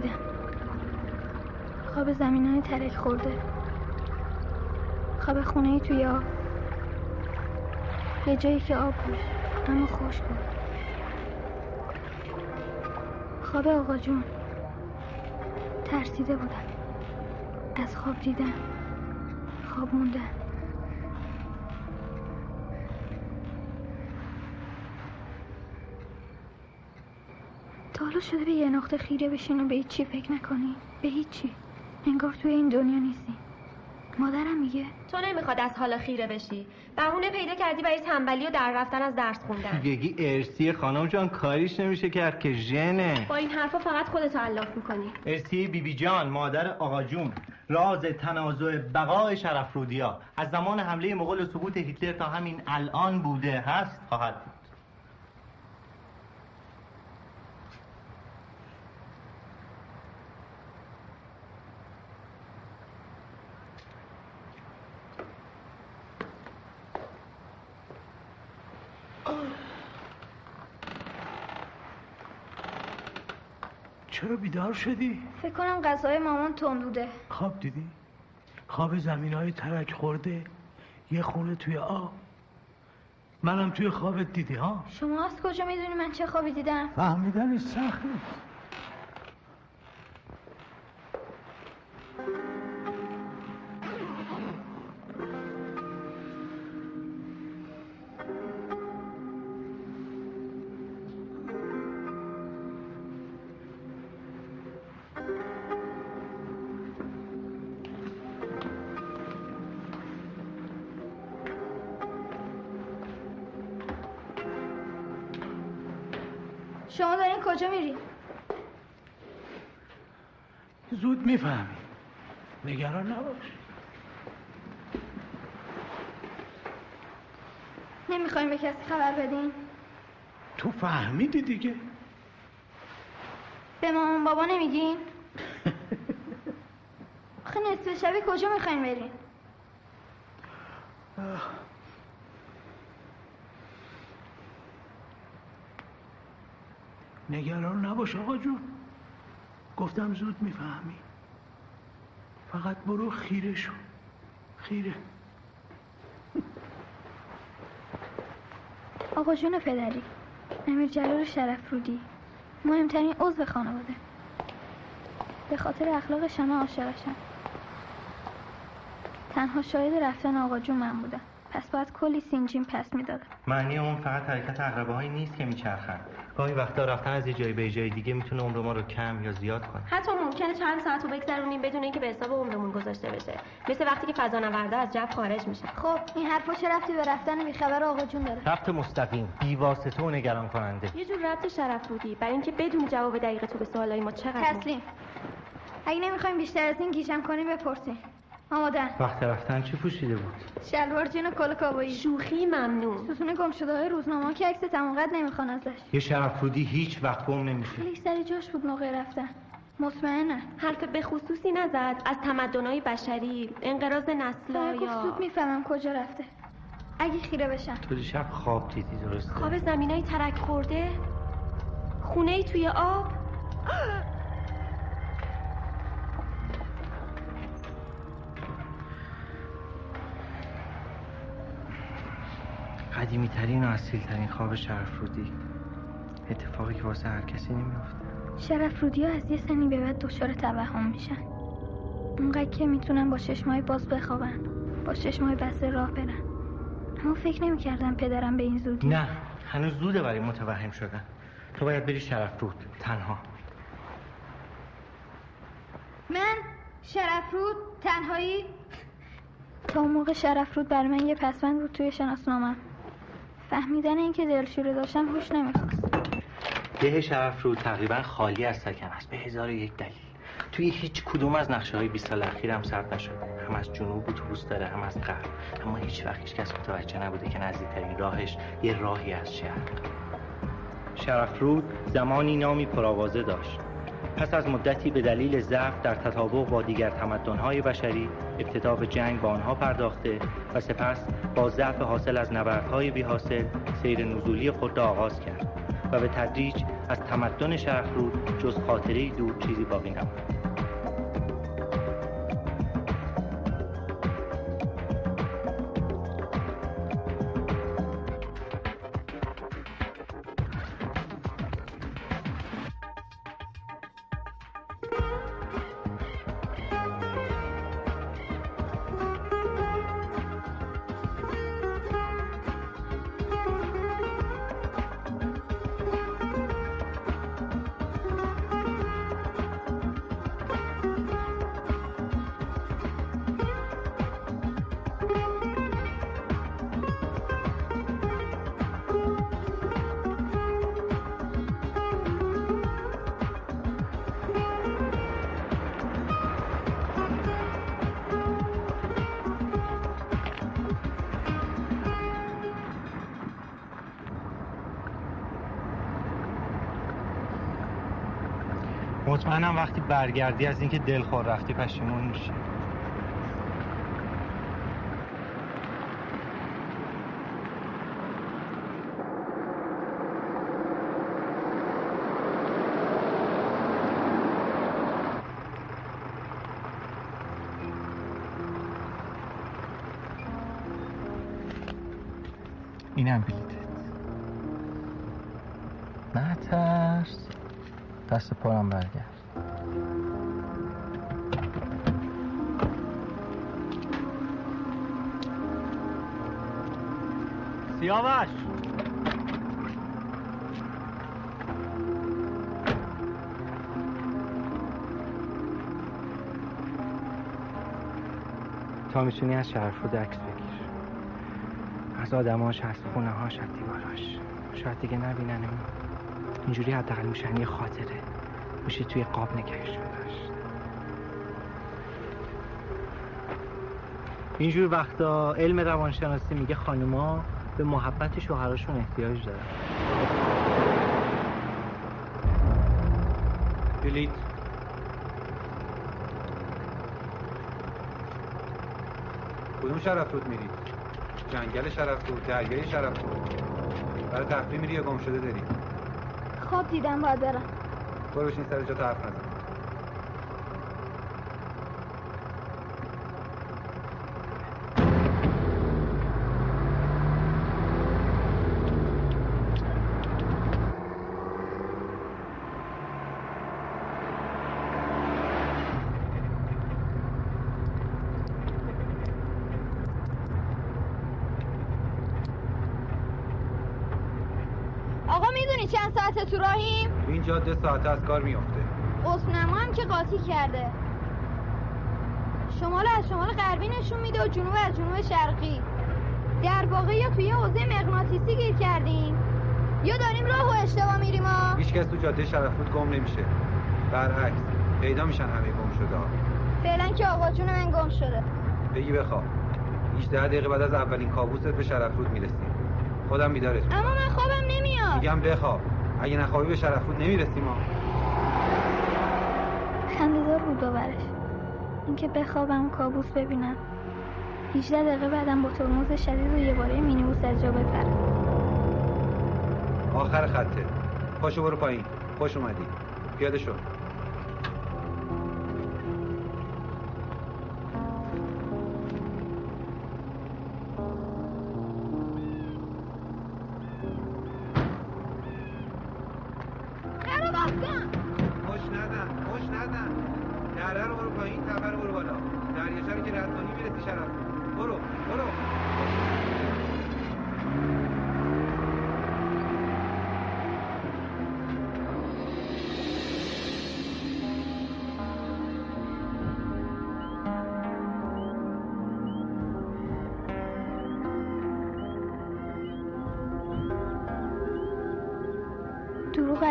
دیدم. خواب زمین‌های ترک خورده، خواب خونه‌ای توی آب، یه جایی که آب بود اما خوش بود. خواب آقا جون. ترسیده بودم از خواب دیدم، خواب موندم. تا حالا شده به یه نقطه خیره بشین و به هیچی فکر نکنی؟ به هیچی، انگار توی این دنیا نیستی. مادرم میگه تو نمیخواد از حالا خیره بشی، بهونه پیدا کردی برای تنبلی و در رفتن از درس خوندن. بگی ارسی خانم جان کاریش نمیشه کرد که ژنه. با این حرفا فقط خودت علاف میکنی. ارسی بیبی جان، مادر آقا جون، راز تنازع بقای شرفرودیا از زمان حمله مغول و سقوط هیتلر تا همین الان بوده، هست، خواهد بود. چرا بیدار شدی؟ فکر کنم غذای مامان تند بوده. خواب دیدی؟ خواب زمین‌های ترک خورده، یه خونه توی آب. منم توی خوابت دیدی ها؟ شما از کجا میدونی من چه خوابی دیدم؟ فهمیدنش سخته. شما دارین کجا میری؟ زود میفهمی، نگران نباش. نمیخوایم به کسی خبر بدین؟ تو فهمیدی دیگه. به مامان بابا نمیگین؟ آخه نصف شبی کجا میخواین برین؟ نگران نباش آقا جون، گفتم زود میفهمی. فقط برو خیره شو، خیره. آقا جون پدری، امیر جلال شرفرودی مهمترین عضو خانواده. به خاطر اخلاق شما عاشقشم. تنها شاهد رفتن آقا جون من بودم، پس باید کلی سینجیم پس میدادم. معنی اون فقط حرکت عقربه هایی نیست که میچرخن. گاهی وقتا رفتن از یه جای به جای دیگه میتونه عمر ما رو کم یا زیاد کنه. حتی ممکنه چند ساعت رو بگذرونیم بدون اینکه به حساب عمرمون گذاشته بشه، مثل وقتی که فضانوردا از جو خارج میشن. خب این حرفا چه ربطی به رفتن بیخبر آقا جون داره؟ ربط مستقیم، بی‌واسطه و نگران کننده. یه جور ربط شرفرودی، برای اینکه بدون جواب دقیق تو به سوالای ما چقدر تسلیم. اگه نمیخوایم بیشتر از این گیجم کنیم بپرسین. آمادن. وقت رفتن چی پوشیده بود؟ شلوار جین و کل کابایی. شوخی ممنون. ستون گمشده‌های روزنامه که عکس تمامقد نمیخوان ازش. یه شرفرودی هیچ وقت گم نمیشه. خیلی سر جاش بود موقع رفتن. مطمئنه. حرف به خصوصی نزد از تمدن‌های بشری، انقراض نسل‌ها یا خصوص میفهمم کجا رفته. اگه خیره بشم. تو دیشب خواب دیدی درسته؟ خواب زمینای ترک خورده؟ خونه‌ای توی آب؟ قدیمی ترین و اصیل ترین خواب شرفرودی، اتفاقی که واسه هر کسی نمیافته. شرفرودی ها از یه سنی به بعد دچار توهم میشن، اونقدر که میتونن با چشمای باز بخوابن، با چشمای بسته راه برن. اما فکر نمیکردم پدرم به این زودی. نه هنوز زوده برای متوهم شدن. تو باید بری شرفرود، تنها. من شرفرود تنهایی؟ تا اون موقع شرفرود برای من یه پسوند بود توی شناسنامه‌ام. فهمیدن این که دلشوره داشتم هوش نمیخواست. ده شرفرود تقریبا خالی از سکن است به 1001 دلیل. توی هیچ کدوم از نقشه‌های 20 سال اخیر هم ثبت نشده. هم از جنوب اتوبوس داره، هم از غرب. اما هیچ وقت هیچ کس متوجه نبوده که نزدیکترین راهش یه راهی از شهر. شرفرود زمانی نامی پرآوازه داشت. پس از مدتی به دلیل ضعف در تطابق با دیگر تمدن‌های بشری، ابتدا به جنگ با آنها پرداخته و سپس با ضعف حاصل از نبردهای بی‌حاصل، سیر نزولی خود را آغاز کرد و به تدریج از تمدن شهررود جز خاطره‌ای دور چیزی باقی نماند. مطمئنم وقتی برگردی از اینکه دلخور رفتی پشیمون میشی. اینم بلیتت. نه ترس. دست پارم برگرد. سیاوش تا میتونی از شهررود عکس بگیر، از آدماش، از خونه هاش، از دیواراش. شاید دیگه نبیننمون، اینجوری حداقل میشن یه خاطره، میشه توی قاب نگه شدهش. اینجور وقتا علم روانشناسی میگه خانوما به محبت شوهرشون احتیاج دارن. بلیت کدوم شرفرود میرید؟ جنگل شرفرود، دریای شرفرود؟ برای تفریح میری یا گم شده داری؟ خواب دیدم باید برم. برو بشین سر جا تا حرف نزن. تو راهیم؟ این جاده ساعته از کار میفته. اصنما هم که قاطی کرده، شمال از شمال غربی نشون میده و جنوب از جنوب شرقی. در واقع یا توی یه حوزه مغناطیسی گیر کردیم یا داریم راه و اشتباه میریم. هیچ کس تو جاده شرفرود گم نمیشه، برعکس پیدا میشن همه گم شده ها. فعلا که آقا جون من گم شده. بگی بخواب. 18 دقیقه بعد از اولین کابوست به شرفرود میرسیم. خودم میدارت. اما من خوابم نمیاد. میگم بخواب. اگه نخواهی به شرفرود نمیرسیم. خنده‌دار بود باورش، اینکه بخوابم کابوس ببینم. 18 دقیقه بعدم با ترمز شدید و یه باره مینیبوس از جا بپرم. آخر خطه، پاشو برو پایین. خوش اومدی، پیاده شو.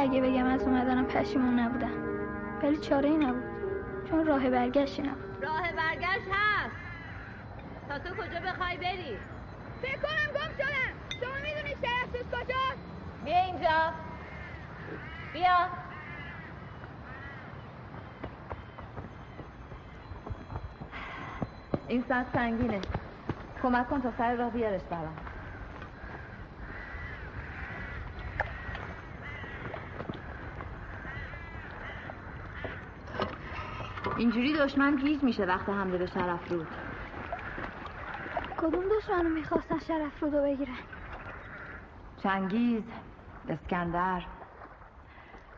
اگه بگم از اومدنم پشیمون نبودم، ولی چاره‌ای نبود، چون راه برگشتی نبود. راه برگشت هست، تا تو کجا بخوای بری. فکر کنم گم شدم. شما میدونی شهرسوز کجاست؟ بیا اینجا، بیا. این ساعت سنگینه، کمک کن تا سر راه بیارش برام. اینجوری دشمن گیج میشه وقت حمله به شرفرود. کدوم دشمنو میخواستن شرفرودو بگیرن؟ چنگیز، اسکندر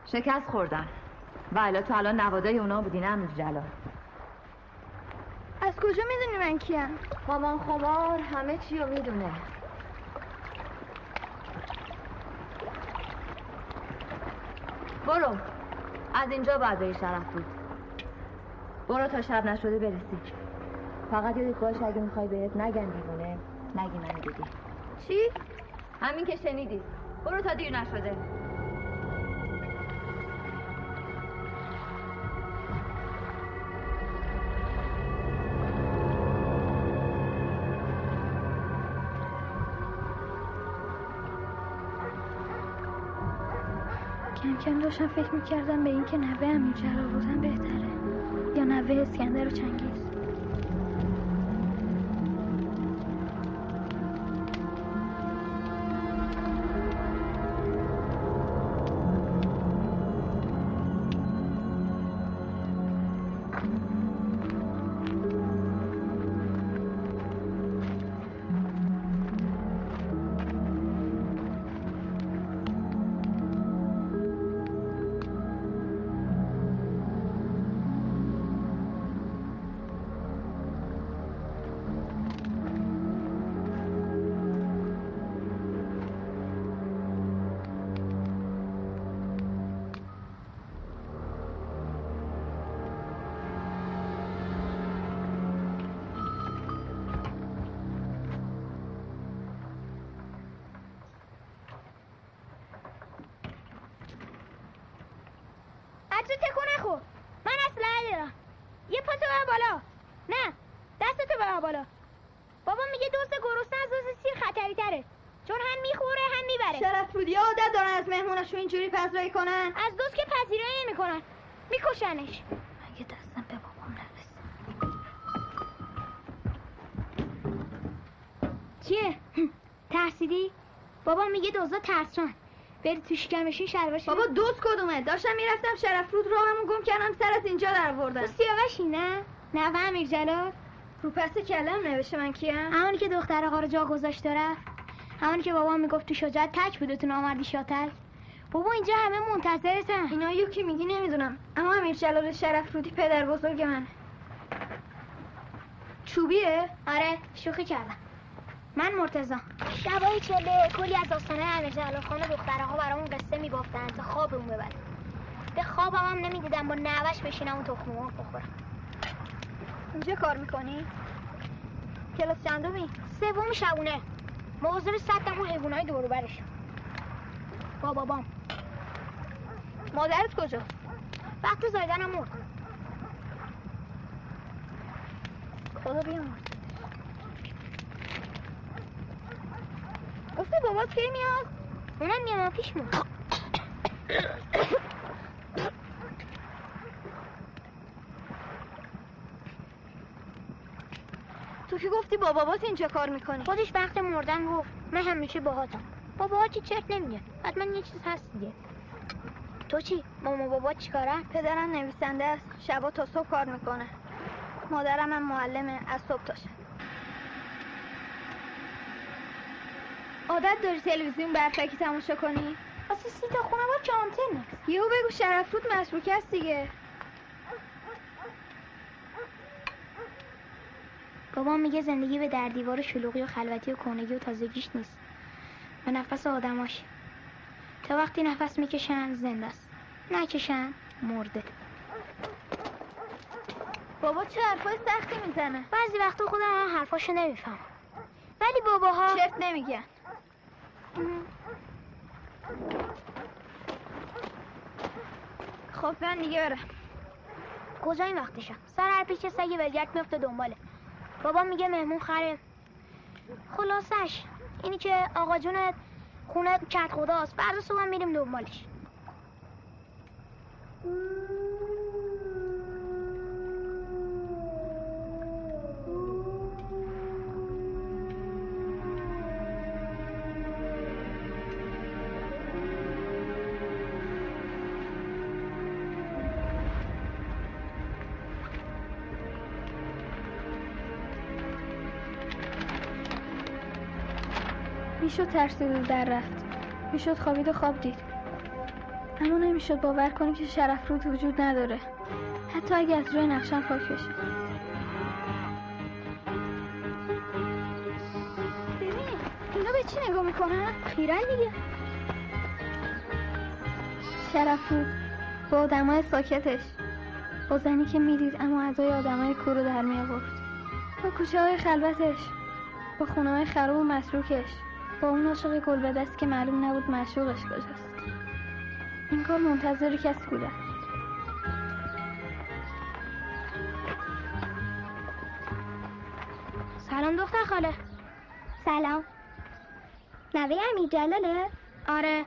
شکست خوردن و الا تو الان نوادای اونا بودی نمیدی جلال. از کجا میدونی من کیم؟ مامان خمار همه چی رو میدونه. برو از اینجا باید به شرفرود. برو تا شب نشده برسی. فقط یادت باش اگه میخوای بهت نگن دیوانه نگی منو دیدی. چی؟ همین که شنیدی. برو تا دیر نشده. کم کم داشتم فکر میکردم به این که نوه امیر جلال بودن بهتره یا نوه اسکندر و چنگیز. ترسان بری تو شکمشین شرباشی. بابا دوست کدومه؟ داشتم میرفتم شرفرود راهمو گم کردم سر از اینجا در آوردم. سیاوشی نه؟ نوه امیر جلال رو پس کلم نوشته من کیم؟ همونی که دختر آقا رو جا گذاشته رفت. همونی که بابا میگفت تو شجاعت تک بودتون آمدی شاتل. بابا اینجا همه منتظرتن. ایناییو که میگی نمیدونم، اما امیر جلال شرفرودی پدر بزرگ منه. چوبیه؟ آره شوخی کردم. من مرتضی. شبای چله کلی از آستانه امیر جلال خان و دخترها برامون قصه می‌بافتن تا خوابمون ببره. به خوابم هم نمی‌دیدم با نوش بشینم و تخم مرغ بخورم. اینجا کار می‌کنی؟ کلاس چندمی؟ سوم شبونه. موضوع صدام اون حیوانای دور و برش. با بابام. مادرت کجا؟ وقت زایدنم مرد. خدا بیامرد. گفته بابات که میاد اونم میام پیش ما. تو که گفتی با بابات اینجا کار میکنه؟ خودش وقت مردن گفت. من همیشه باهاتم. بابا چی چرت نمیگه، حتما یه چیز هست دیگه. تو چی؟ مامان بابات چیکارن؟ پدرم نویسنده است، شبا تا صبح کار میکنه. مادرم هم معلمه، از صبح تا شب. عادت داری تلویزیون برفکی تماشا کنی؟ اصلا سی تا خونه با چانتنه. یهو بگو شرفرود مشروکه است دیگه. بابا میگه زندگی به در دیوار شلوغی و خلوتی و کنگی و تازگیش نیست، به نفس آدماش. تا وقتی نفس میکشن زنده است، نکشن مرده. بابا چه حرفای سختی میزنه. بعضی وقتا خودم هم حرفاشو نمیفهم، ولی باباها چرت نمیگن. خب من دیگه برم. کجا این وقتشم؟ سر هر پیچه سگی ولگرد میفته دنباله. بابا میگه مهمون خره. خلاصش اینی که آقا جونت خونه کت خداست، فردا صبح میریم دنبالش. میشد ترسید در رفت، میشد خوابید و خواب دید، اما نمیشد باور کنی که شرفرود وجود نداره، حتی اگه از روی نقشم پاک بشه. ببین اینا به چی نگاه میکنن؟ خیرن دیگه. شرفرود با آدمای ساکتش، با زنی که میدید اما ادای آدمای کورو در میآورد، با کوچه های خلوتش، با خونه های خراب و مسروکش، با اون عاشق گل به دست که معلوم نبود معشوقش کجاست. این کار منتظر کسی بوده. سلام دختر خاله. سلام. نوه امیر جلاله؟ آره،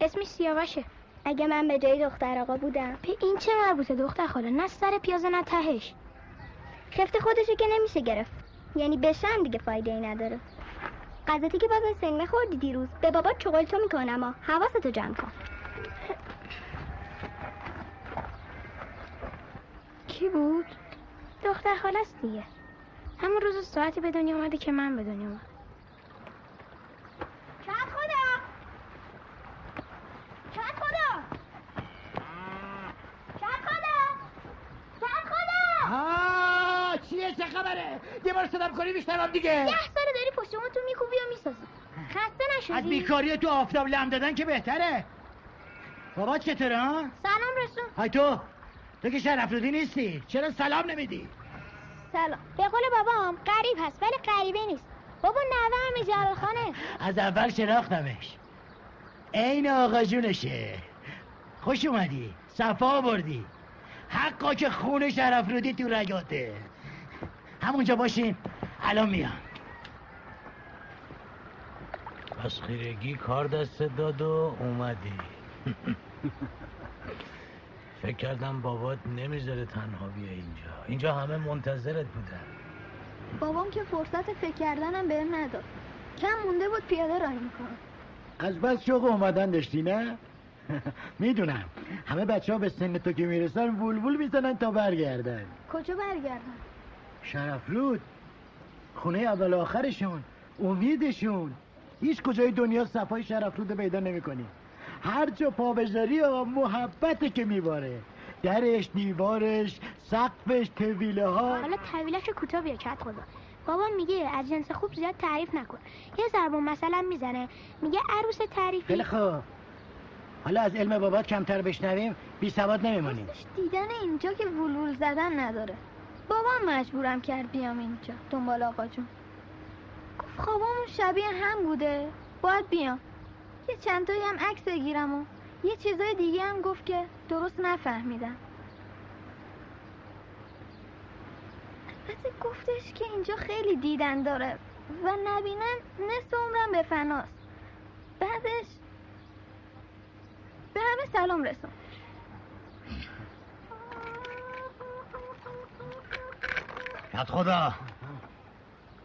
اسمش سیاوشه. اگه من به جای دختر آقا بودم. به این چه مربوطه دختر خاله؟ نه سر پیازه نه تهش. خفت خودشو که نمیشه گرفت، یعنی بشن دیگه فایده ای نداره. غذاتی که باز سینمه خوردی دیروز به بابا چغلتو میکنم، حواستو جمع کن. کی بود؟ دختر خاله است دیگه، همون روز و ساعتی به دنیا اومده که من به دنیا اومدم. چه خبره؟ یه بار صدام کنی میشنوام دیگه. 10 سال داری پشتمون تو میکوبی و میسازی، خسته نشدی؟ از بیکاری تو آفتاب لم دادن که بهتره. بابا چطوره؟ سلام رسون. های تو که شرفرودی نیستی، چرا سلام نمیدی؟ سلام به قول بابام غریب هست ولی غریبه نیست. بابا نوه همه جلال خانه، از اول شناختمش، عین آقا جونشه. خوش اومدی، صفا آوردی، حقا که خون شرفرودی تو رگاته. همونجا باشین، الان میام. از خیرگی کار دست داد و اومدی. فکر کردم بابات نمیذاره تنها بیای اینجا همه منتظرت بودن. بابام که فرصت فکر کردنم بهم نداد، کم مونده بود پیاده راهی میکنم. از بس شوق اومدن داشتی نه؟ میدونم همه بچه ها به سن تو که میرسن بولبول میزنن تا برگردن. کجا برگردن؟ شرفرود خونه اول آخرشون، امیدشون. هیچ کجای دنیا صفای شرفرود رو پیدا نمی‌کنی. هر جا پا بذاری محبته که میباره، درش، دیوارش، سقفش، طویله ها. حالا طویله‌اش کوتاه بیا کت خدا. بابا میگه از جنس خوب زیاد تعریف نکن. یه ضرب مثلا میزنه میگه عروس تعریفی. خیلی خوب، حالا از علم بابات کمتر بشنویم، بی سواد نمیمونیم. دیدن اینجا که ولول زدن نداره. بابام مجبورم کرد بیام اینجا دنبال آقا جون. گفت خوابامون شبیه هم بوده، باید بیام یه چند تایی هم عکس بگیرم و یه چیزای دیگه هم گفت که درست نفهمیدم. البته گفتش که اینجا خیلی دیدن داره و نبینم نصف عمرم به فناست. بعدش به همه سلام رسون. یاد خدا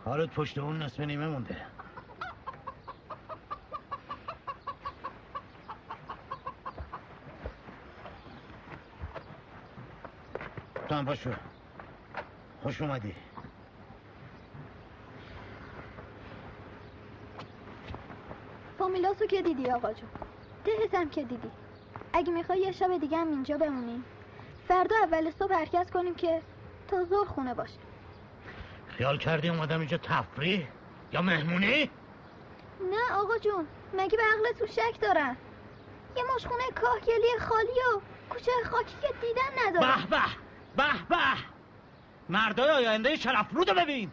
کارت پشت اون نصف نیمه مونده. تو هم پاشو، خوش اومدی. فامیلاسو که دیدی آقا جون، دهتم که دیدی. اگه میخوای یه شب دیگه هم اینجا بمونیم، فردا اول صبح حرکت کنیم که تا زور خونه باشیم. خیال کردی اومدم اینجا تفریح یا مهمونی؟ نه آقا جون، مگه به عقلتون شک دارن؟ یه مشخونه کاهگلی خالی و کوچه خاکی که دیدن نداره. به به به به، مردای آینده شرفرودو ببین.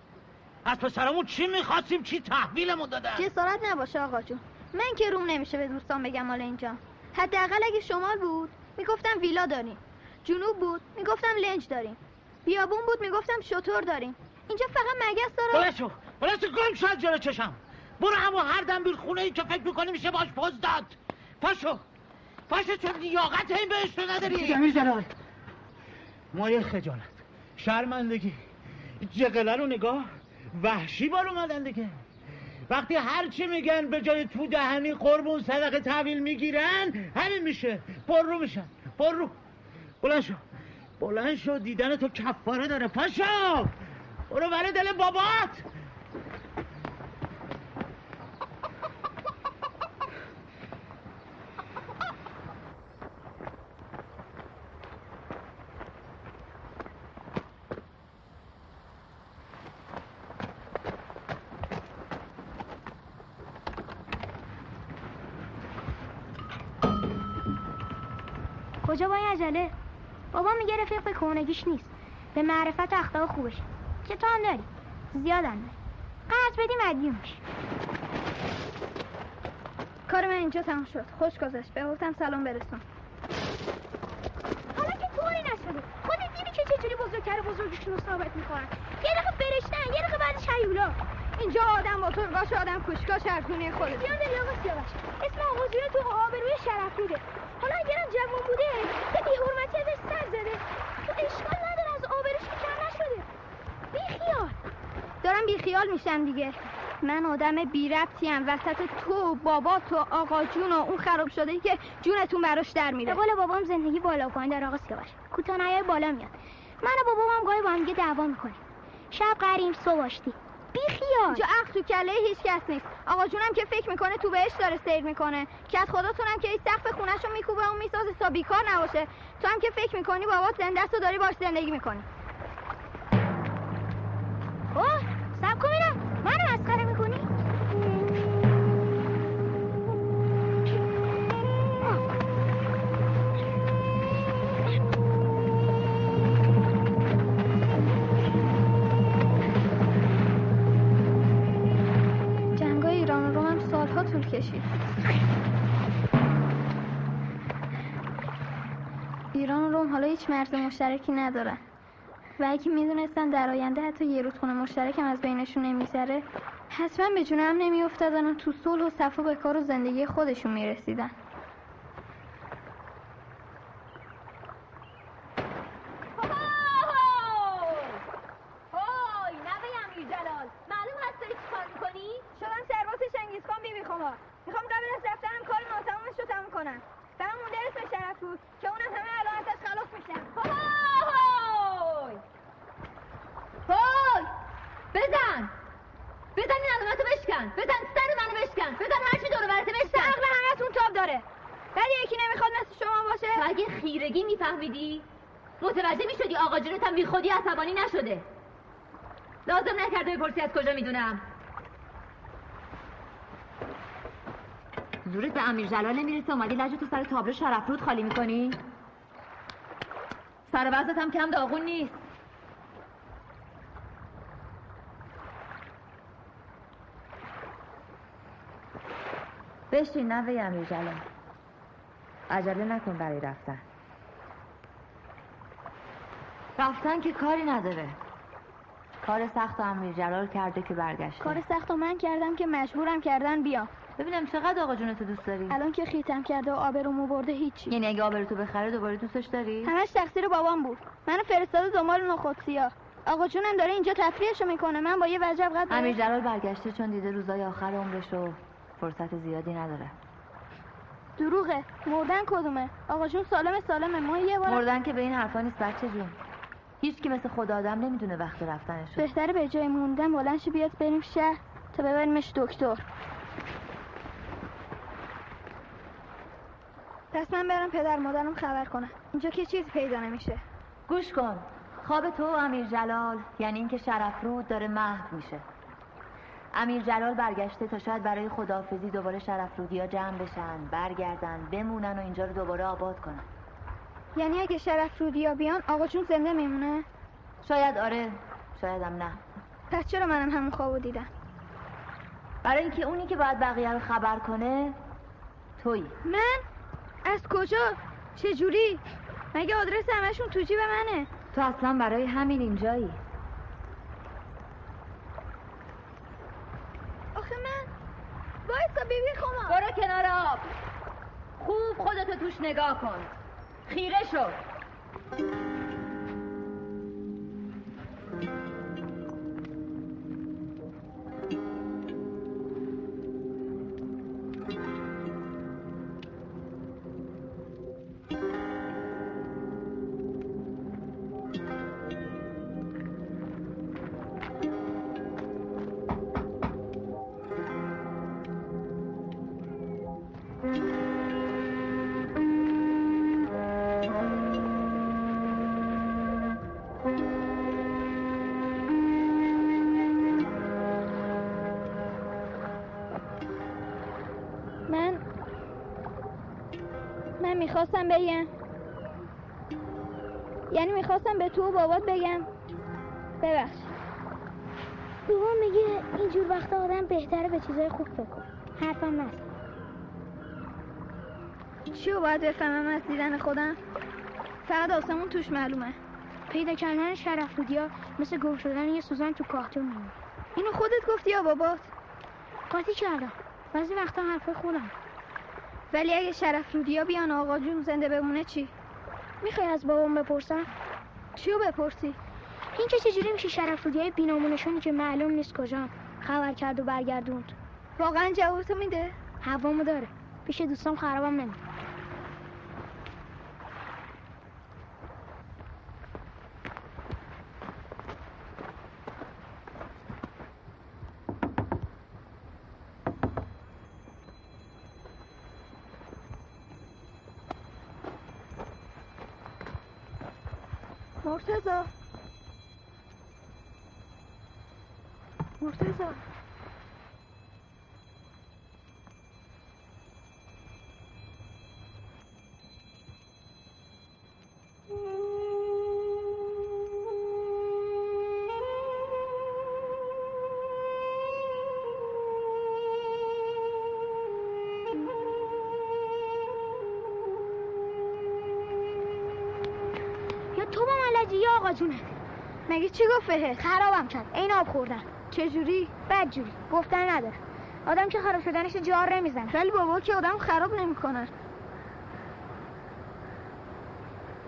از پسرمون چی میخواستیم، چی تحویلمون دادن. جسارت نباشه آقا جون، من که روم نمیشه به دوستان بگم حالا اینجا. حداقل اگه شمال بود میگفتم ویلا داریم، جنوب بود میگفتم لنج داریم، بیابون بود میگفتم شطور داریم. اینجا فقط مگس داره. بلشو گم شد جلو چشم. برو همو هر دنبیل خونه ای که فکر میکنی میشه باش پوز داد. پاشو چون لیاقت این بهش رو نداری. امیر جلال، مایه خجالت، شرمندگی، جقله رو نگاه، وحشی بار اومدن دیگه. وقتی هر چی میگن به جای تو دهنی قربون صدقه تحویل میگیرن، همین میشه. برو میشن، برو. بلند شو، دیدن تو کفاره داره. پاشو برو برای دل بابات. کجا با این عجله؟ بابا میگه رفیق به کهنگیش نیست، به معرفت اخلاق خوبشه. که تو هم داری، زیاد هم داری. قرض بدیم مدیونش. کار من اینجا تمام شد، خوش گذشت. به گفتم سلام برسون. حالا که طوری نشده، خودت دیدی که چجوری بزرگتر بزرگشون رو ثابت میکنن. یه دقیقه برشتن، یه دقیقه بعدش هیولا. اینجا آدم با ترگاش آدم کشکاش هرکونه خود. یاد لاغ سیاوش. اسم آغازی رو تو آبروی شرف بوده. حالا اگرم جوان بوده، به بی‌حرمتی بهش سر زده. تو اشکال نداره از آبروش که کم نشده. بیخیال. دارم بیخیال میشم دیگه. من آدم بی ربطیم وسط تو بابا تو آقا جون و اون خراب شده که جونتون براش در میره. قول بابام زندگی بالا و پایین در آقا سیاوش. کوتاهیای بالا میاد. من و بابام گاهی با هم دیگه دعوا میکنیم. شب قریم صبح آشتی. بیخیال. اینجا عقل تو کله هیچ کس نیست. آقا جونم که فکر میکنه تو بهش داره سیر میکنه. کت خداتونم که این سقف خونه‌شو میکوبه و میسازه تا بیکار نباشه. تو هم که فکر میکنی بابات زنده است و داری باش زندگی میکنی. اوه، صبر کن اینا. منو مسخره میکنی؟ ایران و روم حالا هیچ مرز مشترکی ندارن و اگه میدونستن در آینده حتی یه روزخونه مشترک هم از بینشون نمیذاره، حتما به جون هم نمیافتادن و تو صلح و صفا به کار و زندگی خودشون میرسیدن. هوی نوه امیر جلال، معلوم هست داری چی کار میکنی؟ شدم سرباز شنگیزخان بیبی خمار. میخوام قبل از رفتنم کار ناتمامش رو تموم کنم. برام مونده اسم شرف بود که اونم همه علامتش خلاص میشن. هوی هوی بزن بزن این علامتو بشکن، بزن سر منو بشکن، بزن هرچی دور و برته بشکن. عقل همتون تاب داره ولی یکی نمیخواد مثل شما باشه. تو اگه خیرگی میفهمیدی متوجه میشدی آقا جونت هم بی خودی عصبانی نشده. لازم نکرده بپرسی از کجا میدونم. زورت به امیر جلال نمیرسه اومدی لجه تو سر تابلو شرفرود خالی میکنی؟ سر وزنت هم کم داغون نیست. بشین نوه امیر جلال، عجله نکن برای رفتن. رفتن که کاری نداره. کار سخت و امیر جلال کرده که برگشته. کار سخت و من کردم که مجبورم کردن بیا. ببینم چقدر آقا جون تو دوست داری؟ الان که خیتم کرده و آبرومو برده هیچی. یعنی اگه آبرو تو بخره دوباره دوستش داری؟ همش تقصیر بابام بود. منو فرستاده دنبال نخودسیا. آقا جونم داره اینجا تفریحشو میکنه. من با یه وجب قد امیر جلال برگشته چون دیده روزای آخر عمرشو فرصت زیادی نداره. دروغه. مردن کدومه؟ آقا جون سالم سالمه. ما یه بار مردن که به این حرفا نیست بچه جون. هیچ کی مثل خدا آدم نمیدونه وقت رفتنشو. بهتره به جای موندن ولنش بیاد بریم شهر تا ببریمش دکتر. پس من برم پدر مادرم خبر کنم. اینجا که چیزی پیدا نمیشه. گوش کن. خواب تو و امیر جلال یعنی اینکه شرفرود داره محو میشه. امیر جلال برگشته تا شاید برای خداحافظی دوباره شرفرودیا جمع بشن، برگردن، بمونن و اینجا رو دوباره آباد کنن. یعنی اگه شرفرودیا بیان آقا جون زنده میمونه؟ شاید آره، شایدم نه. پس چرا منم همون خوابو دیدم؟ برای اینکه اونی که باید بقیه رو خبر کنه تویی. من از کجا؟ چه جوری؟ مگه آدرس همشون تو جیب منه؟ تو اصلا برای همین اینجایی. آخه من وایسا بیبی خمار. برو کنار آب. خوب خودتو توش نگاه کن. خیره شو. میخواستم بگم یعنی میخواستم به تو بابات بگم ببخش. بابا میگه اینجور وقتا آدم بهتره به چیزای خوب فکر کنه. حرفم نزن. چیو باید بفهمم از دیدن خودم؟ فقط آسمون توش معلومه. پیدا کردن شرفودیا مثل گم شدن یه سوزن تو کاهتون میمونه. اینو خودت گفتی یا بابات؟ قاطی کردم. بعضی وقتا حرف خودم. ولی اگه شرفودیا بیان آقا جون زنده بمونه چی؟ میخوای از بابام بپرسم؟ چیو بپرسی؟ این که چجوری میشه شرفودیای بینامونشونی که معلوم نیست کجام خبر کرد و برگردوند؟ واقعا جوابتو میده؟ هوامو داره. پیش دوستام خرابم نمی‌کنه. مرتضی مرتضی جونه. مگه چی گفت بهت؟ خرابم کرد. این آب خوردن. چه جوری؟ بد جوری. گفتن نداره. آدم که خراب شدنش جار نمیزنه. ولی بابا که آدم خراب نمیکنه.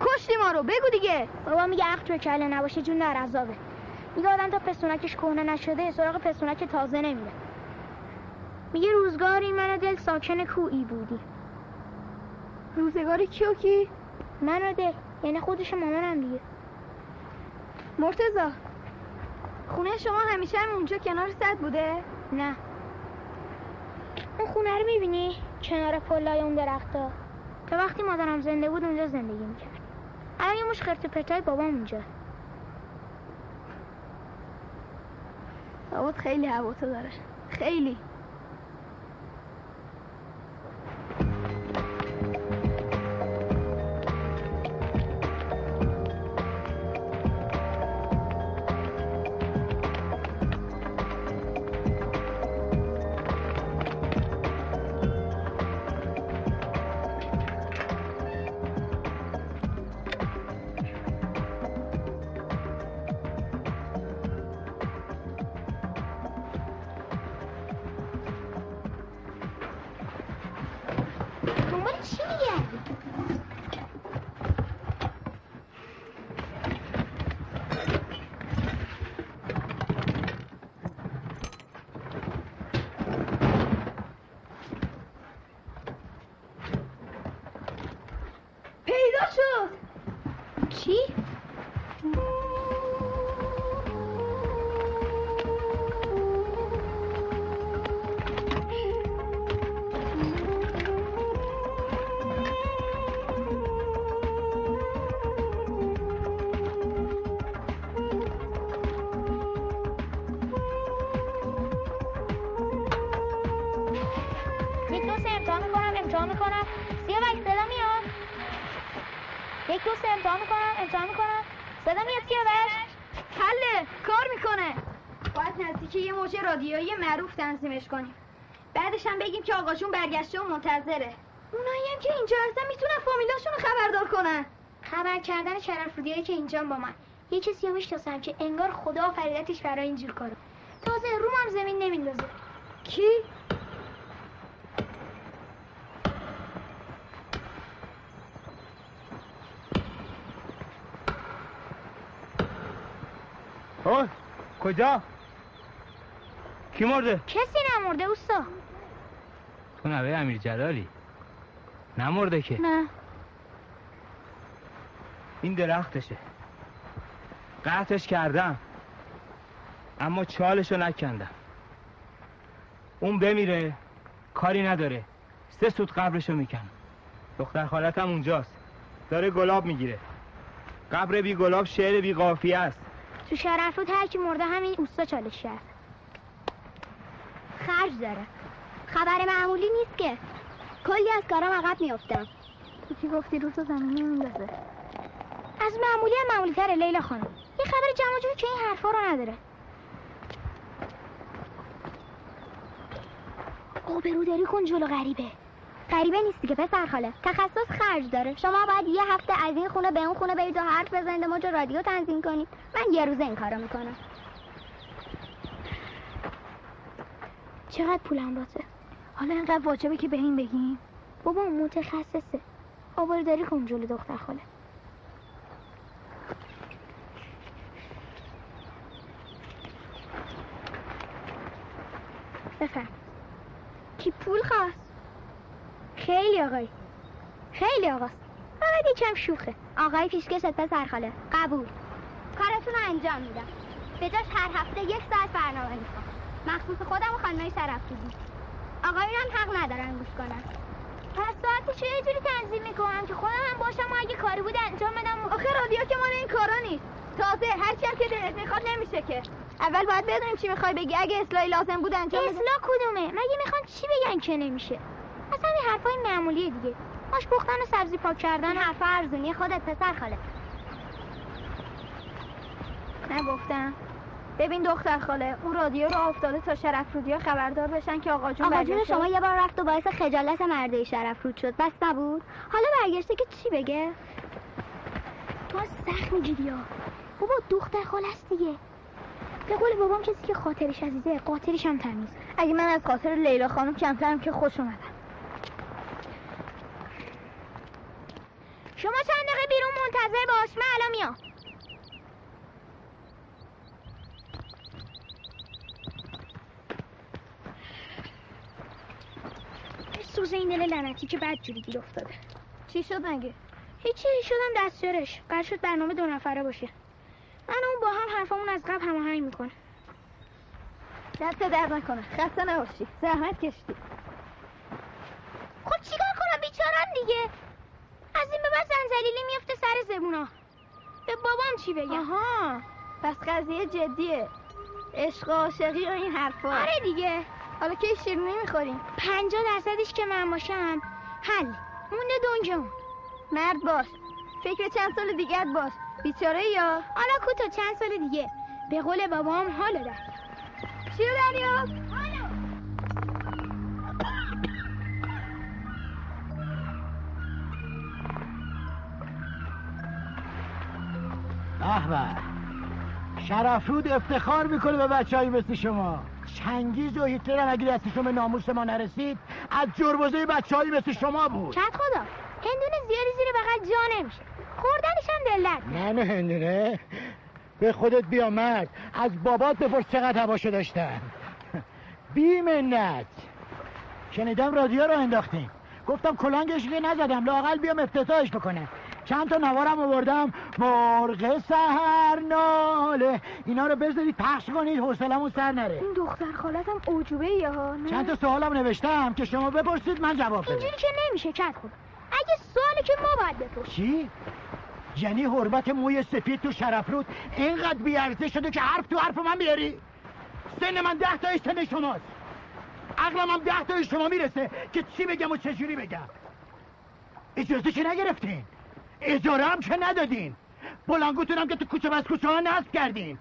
کشتی ما رو. بگو دیگه. بابا میگه عقل تو کله نباشه جون در عذابه. میگه آدم تا پستونکش کهنه نشده سراغ پستونک تازه نمیره. میگه روزگاری من دل ساکن کویی بودی. روزگاری کیو کی؟ منو دل. یعنی خودش مامانم دیگه. مرتضی خونه شما همیشه هم اونجا کنار سد بوده؟ نه. اون خونه رو میبینی؟ کنار پلای اون درختا. تا وقتی مادرم زنده بود اونجا زندگی میکرد. الان یه مش خرت و پرتای بابام اونجا. بابات خیلی هواتو داره. خیلی. تنظیمش کنیم. بعدش هم بگیم که آقا جون برگشته و منتظره. اونایی هم که اینجا هستن میتونن فامیلاشون رو خبردار کنن. خبر کردن شرف‌الدینایی که اینجا با من. یه کسی همش داشتم که انگار خدا آفریدتش برای اینجور کارا. تازه رومم زمین نمیندازه. کی؟ اوه کجا؟ کی مرده؟ کسی نمرده اوستا. تو نوه امیر جلالی نمرده که؟ نه. این درختشه، قطعش کردم اما چالشو نکندم. اون بمیره کاری نداره، 3 سوت قبرشو میکنم. دختر خالتم اونجاست داره گلاب میگیره. قبر بی گلاب شعر بی قافیه است. تو شرفت هر کی مرده همین اوستا چالش کرد. خرج داره، خبر معمولی نیست که. کلی از کارام عقب میافتم. تو چی گفتی؟ رو تو زمینی میندازه. از معمولی هم معمولی‌تره لیلا خانم. یه خبر جمع جور که این حرفا رو نداره. آبروداری کن جلو غریبه. غریبه نیست دیگه پسر خاله، تخصص خرج داره. شما باید یه هفته از این خونه به اون خونه برید و حرف بزنید، ما جو رادیو تنظیم کنید. من یه روز این کارو میکنم. چقدر پولم باشه؟ حالا اینقدر واجبه که به این بگیم؟ بابا متخصصه. آبروداری کن جلو دختر خاله. بفهم کی پول خواست؟ خیلی آقای، خیلی آقاست، فقط یکم شوخه. آقای پیشکشت پسر خاله، قبول. کارتون رو انجام میدم. به جاش هر هفته یک ساعت برنامه میخوام، مخصوص خودم و خانمای شرف‌گزین. آقایون هم حق ندارن گوش کنن. پس ساعتش یه جوری تنظیم میکنم که خودم هم باشم و اگه کاری بود انجام بدم. آخه رادیو که مال این کارا نیست. تازه هر چی که دلت میخواد نمیشه که. اول باید بدونیم چی میخوای بگی. اگه اصلاحی لازم بود انجام بده. اصلاح کدومه؟ مگه میخوان چی بگن که نمیشه؟ اصلا این حرفای معمولیه دیگه. آش پختن و سبزی پاک کردن حرف ارزونی خودت پسر خاله. نگفتم. ببین دختر خاله، اون رادیو رو افتاده تا شرفرودیا خبردار بشن که آقا جون برگشته. آقا جون شما یه بار رفت و باعث خجالت مردای شرفرود شد، بس نبود. حالا برگشته که چی بگه؟ تو سخت میگیری ها. بابا دختر خاله است دیگه. به قول بابام کسی که خاطرش عزیزه، قاطرش هم تمیز. اگه من از خاطر لیلا خانم کمترم که خوش اومدم. شما چند دقیقه بیرون منتظر باش، من الان میام. سوز این دل لعنتی که بد جوری گیر افتاده. چی شد مگه؟ هیچی، شدم دستیارش. قرار شد برنامه دو نفره باشه. من اون با هم حرفمون از قبل هماهنگ میکنه. دست درد نکنه، خسته نباشی، زحمت کشیدی. خب چیکار کنم بیچاره‌ام دیگه. از این به بعد زنجلیلی میفته سر زبونا. به بابام چی بگم؟ آها پس قضیه جدیه. عشق و عاشقی و این حرفا. آره دیگه. حالا که شیرینی میخوریم 50%ش که من باشم حل. مونده دنجمون. مرد باش، فکر چند سال دیگه باش. بیچاره یا آلا کوتا چند سال دیگه. به قول بابام حال در چی رو دریاب؟ احمد شرفرود افتخار میکنه به بچه‌هایی مثل شما. چنگیز و هیتلر هم اگه دستشون به ناموس ما نرسید از جربوزه بچه‌هایی مثل شما بود. چند خدا هندونه زیادی زیر بغل جا نمیشه، خوردنش هم دلت. من هندونه؟ به خودت بیا مرد، از بابات بپرس چقدر هواشو داشتن. بی منت شنیدم رادیو رو انداختیم، گفتم کلنگش دیگه نزدم، لااقل بیام افتتاحش بکنم. چند تا نوارم آوردم، مرغ سحر ناله، اینا رو بذارید پخش کنید حوصله‌مون سر نره. این دختر خالتم عجوبه ای ها. چند تا سوالم نوشتم که شما بپرسید من جواب بدم. اینجوری که نمیشه چت خود. اگه سوالی که ما باید بپرسیم. چی؟ یعنی حرمت موی سفید تو شرفرود اینقدر بی‌ارزش شده که حرف تو حرف من بیاری؟ سن من 10 تای سن شماست. عقلم هم 10 تای شما میرسه که چی بگم و چجوری بگم. اجازه که نگرفتین. اجاره هم که ندادین، بلنگوتون هم که تو کوچه بس کوچه ها نصب کردین.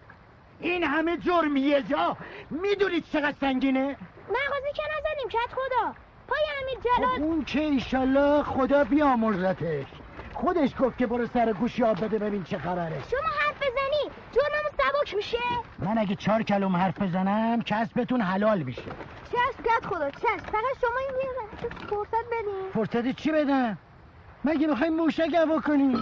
این همه جرم یه جا، میدونید چقدر سنگینه؟ مغازه که نزدیم چت خدا. پای امیر جلال اون که ایشالله خدا بیامرزتش، خودش گفت که برو سر گوشی آب بده ببین چه خبره. شما حرف بزنی جرممون سبک میشه؟ من اگه 4 کلمه حرف بزنم کسبتون حلال میشه. چشم چت خدا چشم. فقط شما این فرصت بدین. فرصت چی بدم؟ مگه میخوایی موشک هوا کنیم؟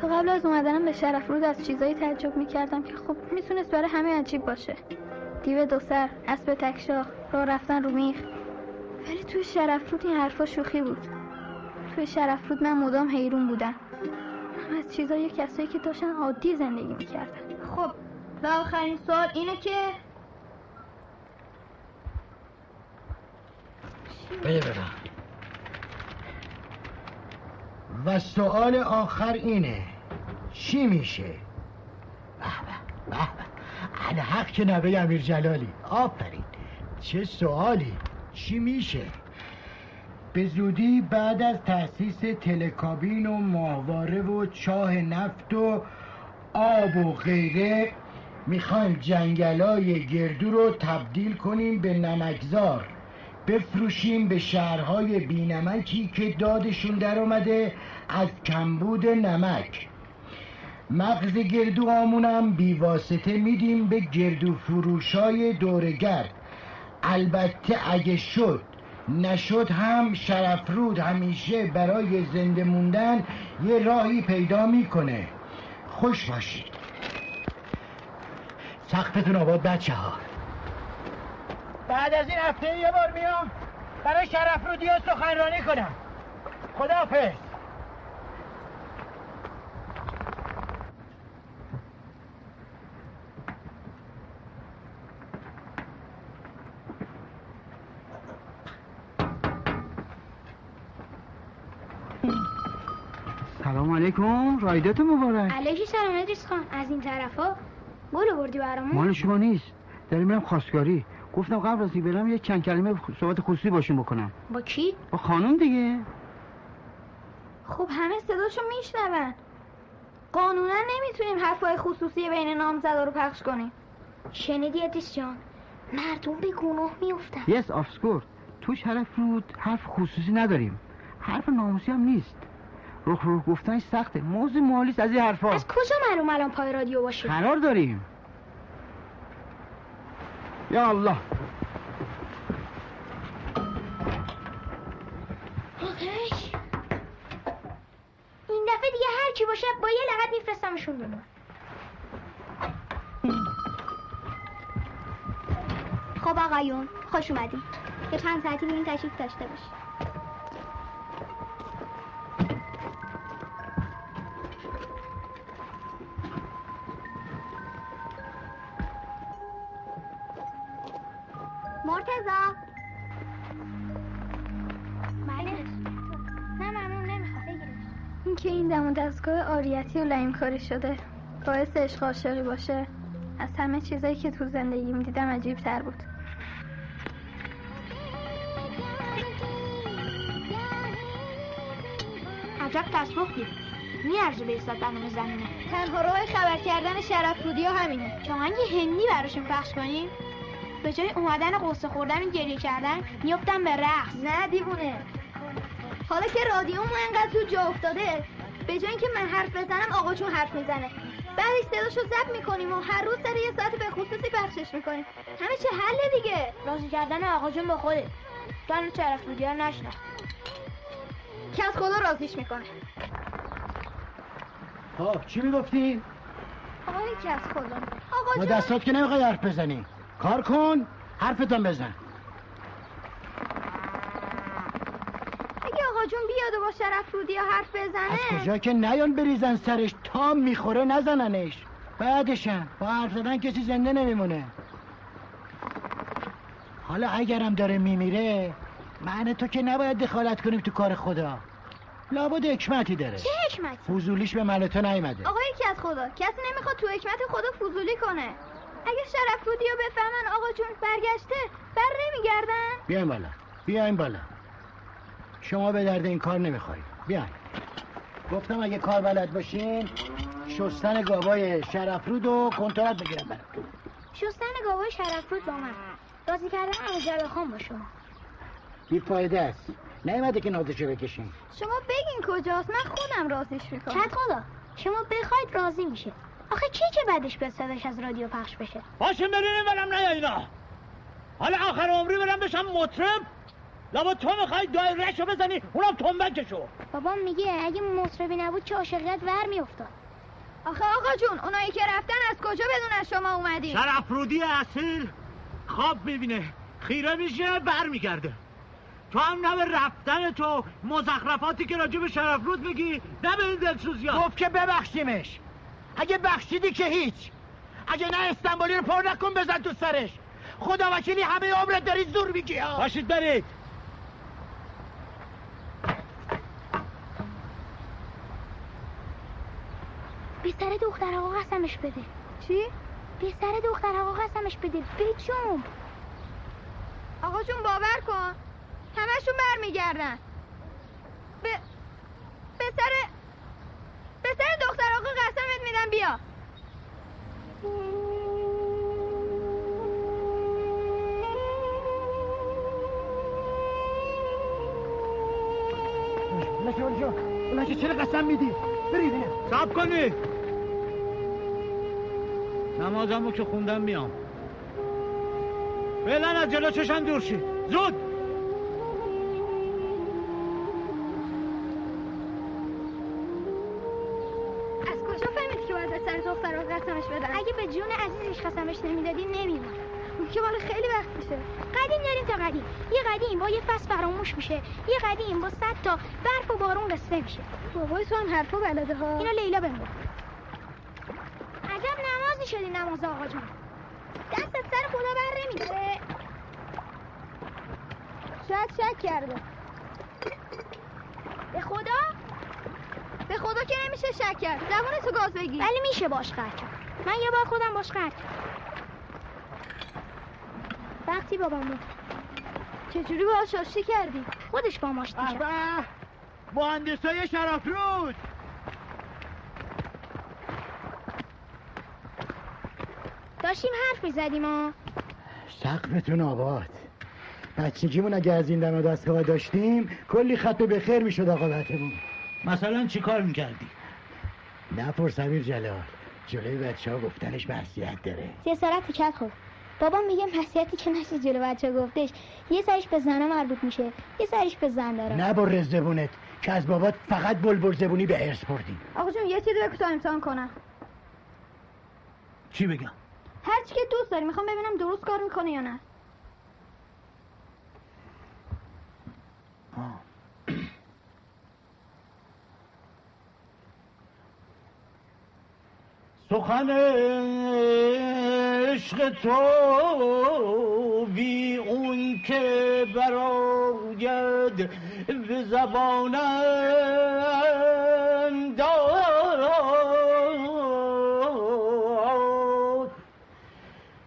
تا قبل از اومدنم به شرفرود از چیزایی تعجب میکردم که خب میتونست برای همه عجیب باشه. دیو دو سر، اسب تکشاخ، راه رفتن رو میخ. ولی توی شرفرود این حرفا شوخی بود. توی شرفرود من مدام حیرون بودم، هم از چیزایی کسایی که داشتن عادی زندگی میکردن. خب و آخرین سوال اینه که ببرم. و سوال آخر اینه چی میشه؟ به به الحق که نبه امیر جلالی، آفرین. چه سوالی؟ چی میشه؟ به زودی بعد از تأسیس تلکابین و ماهواره و چاه نفت و آب و غیره میخوایم جنگلای گردو رو تبدیل کنیم به نمکزار، بفروشیم به شهرهای بینمکی که دادشون در اومده از کمبود نمک. مغز گردو آمونم بیواسطه میدیم به گردو فروشای دورگرد، البته اگه شد، نشد هم شرفرود همیشه برای زنده موندن یه راهی پیدا میکنه. خوش باشید. سختتون آباد بچه ها. بعد از این هفته یه بار میام برای شرفرودی ها سخنرانی کنم. خداحافظ. سلام علیکم، رایدت مبارک. علیکی سلام ادریس خان، از این طرفا گل آوردی برامون. مال شما نیست، داریم میرم خواستگاری. گفتم قبل از اینکه برم یه چند کلمه صحبت خصوصی باشون بکنم. با کی؟ با خانم دیگه. خب همه صداشو میشنون. قانونا نمیتونیم حرفای خصوصی بین نامزدا رو پخش کنیم. شنیدی ادریس جان؟ مردم به گناه میافتن. Yes of course. توش حرف خصوصی نداریم. حرف ناموسی هم نیست. رو گفتنش سخته. موضوع مالیست از این حرفا. از کجا معلوم الان پای رادیو باشه؟ قرار داریم. یا الله. آخش این دفعه دیگه هر کی باشه با یه لغت میفرستمشون به ما. خب آقایون خوش اومدین. یه چند ساعتی بیرون تشریف داشته باشید. مرتضی بگیرش. نه ممنون، نمیخواد بگیرش. این که این دم و دستگاه آریتی و لعیم کاری شده باعث عشق عاشقی باشه، از همه چیزایی که تو زندگیم دیدم عجیب تر بود. عجب تصوف دید، میارزه به ایستاد بنام زمینه. تنها راه خبر کردن شرفرودی ها همینه. چون یه هندی براشون پخش کنیم؟ به جای اومدن قصه خوردن و گریه کردن میافتن به رقص. نه دیوونه، حالا که رادیو ما اینقدر تو جا افتاده، به جای اینکه من حرف بزنم آقا چون حرف میزنه، بعدش صداشو ضبط میکنیم و هر روز سر یه ساعت به خصوصی پخشش میکنیم. همه چه حله دیگه. راضی کردن آقا جون با خودت دانو طرف دیگه نشناخت که از خدا راضیش میکنه. ها چی میگفتی؟ آقا یکی از خدا. آقا جون با دستات که نمیخوای حرف بزنی، کار کن، حرفتان بزن. اگه آقا جون بیاد و با شرفرودی ها حرف بزنه، از کجا که نیان بریزن سرش تا میخوره نزننش، بعدشم با حرف زدن کسی زنده نمیمونه. حالا اگرم داره میمیره، معنی تو که نباید دخالت کنیم تو کار خدا. لابد حکمتی داره. چه حکمتی؟ فضولیش به ملتون نیومده. آقا یکی از خدا، کسی نمیخواد تو حکمت خدا فضولی کنه. اگه شرفرودی رو بفهمن آقا جون برگشته، بر نمیگردن. بیاین بالا. شما به درد این کار نمیخواید. بیاین. گفتم اگه کار بلد باشین شستن گاوای شرفرود رو کنترل بگیرم براتون. شستن گاوای شرفرود با من، راضی کردن عجله خان با شما بیفایده است. نیومده که نازشو بکشین. شما بگین کجاست، من خودم راضیش میکنم. چت خدا، شما بخواید راضی میشه. آخه چی که بعدش به صداش از رادیو پخش بشه؟ باشیم برینیم برم نه اینا. حالا آخر عمری برم بشم مطرب؟ لابا تو میخوای دایره‌شو بزنی اونم تنبکشو. بابام میگه اگه مطربی نبود چه عاشقیت ور میافتاد. آخه آقا جون اونایی که رفتن از کجا بدون از شما اومدی؟ شرفرودی اصیل خواب میبینه، خیره میشه، برمیگرده. تو هم نه به رفتن تو مزخرفاتی که راجع به شرفرود میگی، نه به این دلسوزی ها. گفت که ببخشیمش. اگه بخشیدی که هیچ، اگه نه استنبولی رو پر نکن بزن تو سرش. خدا وکیلی همه عمرت داری زور میگی ها. باشید برید. به سر دختر آقا قسمش بده. چی؟ به سر دختر آقا قسمش بده. بچم آقا جون باور کن همشون برمیگردن. پسر دختر آقا قسمت میدم بیا. اونا که چرا قسم میدی؟ برید اینه صبر کنید، نمازمو که خوندم میام. فعلا از جلو چشم دور شید زود. از کجا فهمیدی که باید به سر دختر رو قسمش بدم؟ اگه به جون عزیزش قسمش نمیدادی نمیمون. اون که بالا خیلی وقت میشه. قدیم داریم تا قدیم، یه قدیم با یه فصل فراموش میشه، یه قدیم با 100 تا برف و بارون قصه میشه. بابای تو هم حرفا بلده ها. اینو لیلا بهم گفت. عجب نمازی شدی نماز آقا جون. دست از سر خدا بر نمیداره. شاید شک کرده. به خدا که نمیشه شک کرد. زبونتو گاز بگیر. ولی میشه باش قهر کرد. من یه بار خودم باش قهر کردم. وقتی بابام بود. چجوری باهاش آشتی کردی؟ خودش با ما آشتی کرد. مهندسای شرفرود. داشتیم حرف می‌زدیم ها. سقفتون آباد. بچگیمون اگه از این دم دستگاه داشتیم کلی خط به خیر می‌شد آقا بتمون. مثلا چی کار می‌کردی؟ نپرس سمیر جلال. جلوی بچه‌ها گفتنش معصیت داره. جسارت کرد خود. بابا میگه مسئله‌ای که نشه جلو بچه گفتش، یه سرش به زنه مربوط میشه، یه سرش به زن داره. نه بر زبونت که از بابات فقط بلبل زبونی به ارث بردی. آقا جون یه چیزی بگو تا امتحان کنم. چی بگم؟ هر چی که دوست داری. میخوام ببینم درست کار میکنه یا نه. سخن عشق تو بی اون که براید به زبانم دارد،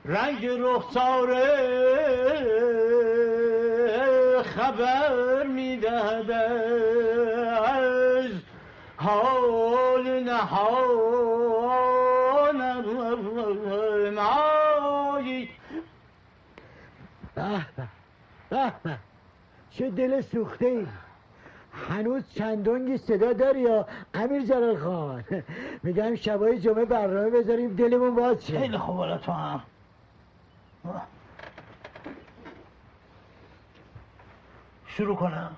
رنگ رخسار خبر میدهد از حال نهان مایی. به چه دل سوخته ای. هنوز چندانگی صدا داری یا امیر جلال خان؟ میگم شبای جمعه برنامه بذاریم دلمون باز شه. خیلی خوب حالا تو هم شروع کنم.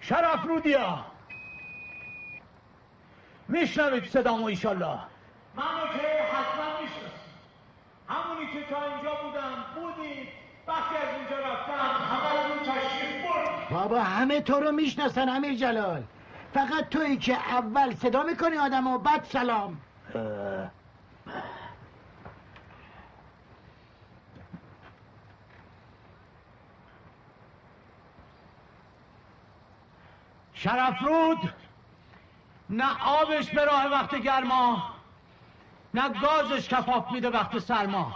شرف رودیا میشنوید صدامو ایشالله؟ منو که حتما میشناسید، همونی که تا اینجا بودید، وقتی از اینجا رفتم همه تشریف برد. بابا همه تو رو میشناسن امیر جلال، فقط تویی که اول صدا میکنی آدمو بعد سلام. شرفرود نه آبش به راه وقت گرما، نه گازش کفاف میده وقت سرما.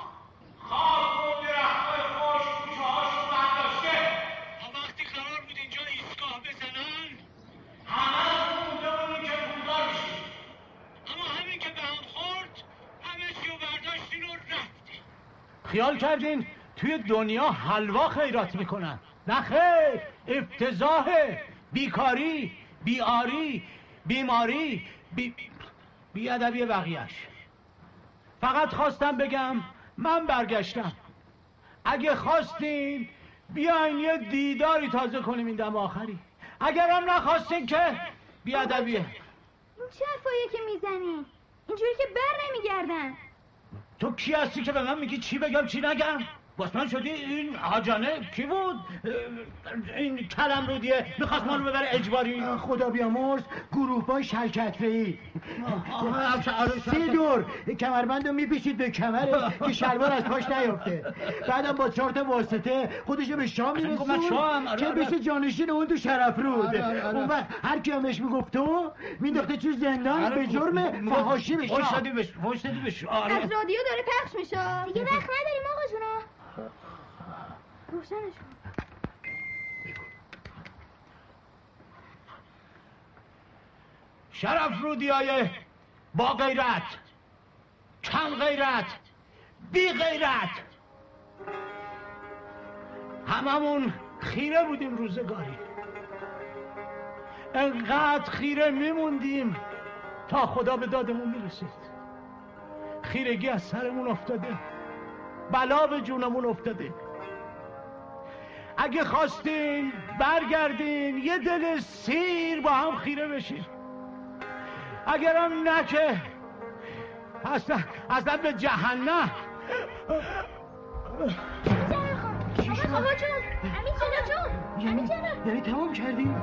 خاک و درخت خوش کوچه هاشو برداشته، وقتی قرار بود اینجا ایستگاه بزنن همه بودمونی که بودار شد، اما همین که به هم خورد همه چیو برداشتین و رفتین. خیال کردین توی دنیا حلوا خیرات میکنن؟ نه خیر، افتضاحه، بیکاری، بیاری، بیماری، بیادبی بقیهش. فقط خواستم بگم من برگشتم، اگه خواستین بیاین یه دیداری تازه کنیم این دم آخری، اگر هم نخواستین که بیادبیه. این چه حرفاییه که میزنی؟ اینجوری که بر نمیگردن. تو کی هستی که به من میگی چی بگم چی نگم؟ بسمن شدی این حاجانه کی بود؟ این کلم رو دیه میخواست ما رو ببره اجباری. خدا بیامرز گروه بای شرکتفهی 3 دور کمربند رو میپیشید به کمره که شلوار از پاش نیفته، بعدم با 4 تا واسطه خودش رو به شام میرسون که بشه جانشین اون تو شرفرود. اون وقت هر کی همش میگفت تو مینداخته تو زندان به جرم فحاشی به شام. از رادیو داره پخش میشه دیگه، وقت نداریم آقا جونا. روشنش کن. شرف رودیای با غیرت، کم غیرت، بی غیرت، هممون خیره بودیم روزگاری، انقدر خیره میموندیم تا خدا به دادمون میرسید. خیرگی از سرمون افتاده، بلا به جونمون افتاده. اگه خواستین برگردین یه دل سیر با هم خیره بشین، اگرم نه که اصلا به جهنم. بابا جون، امین جانم یعنی تمام کردیم؟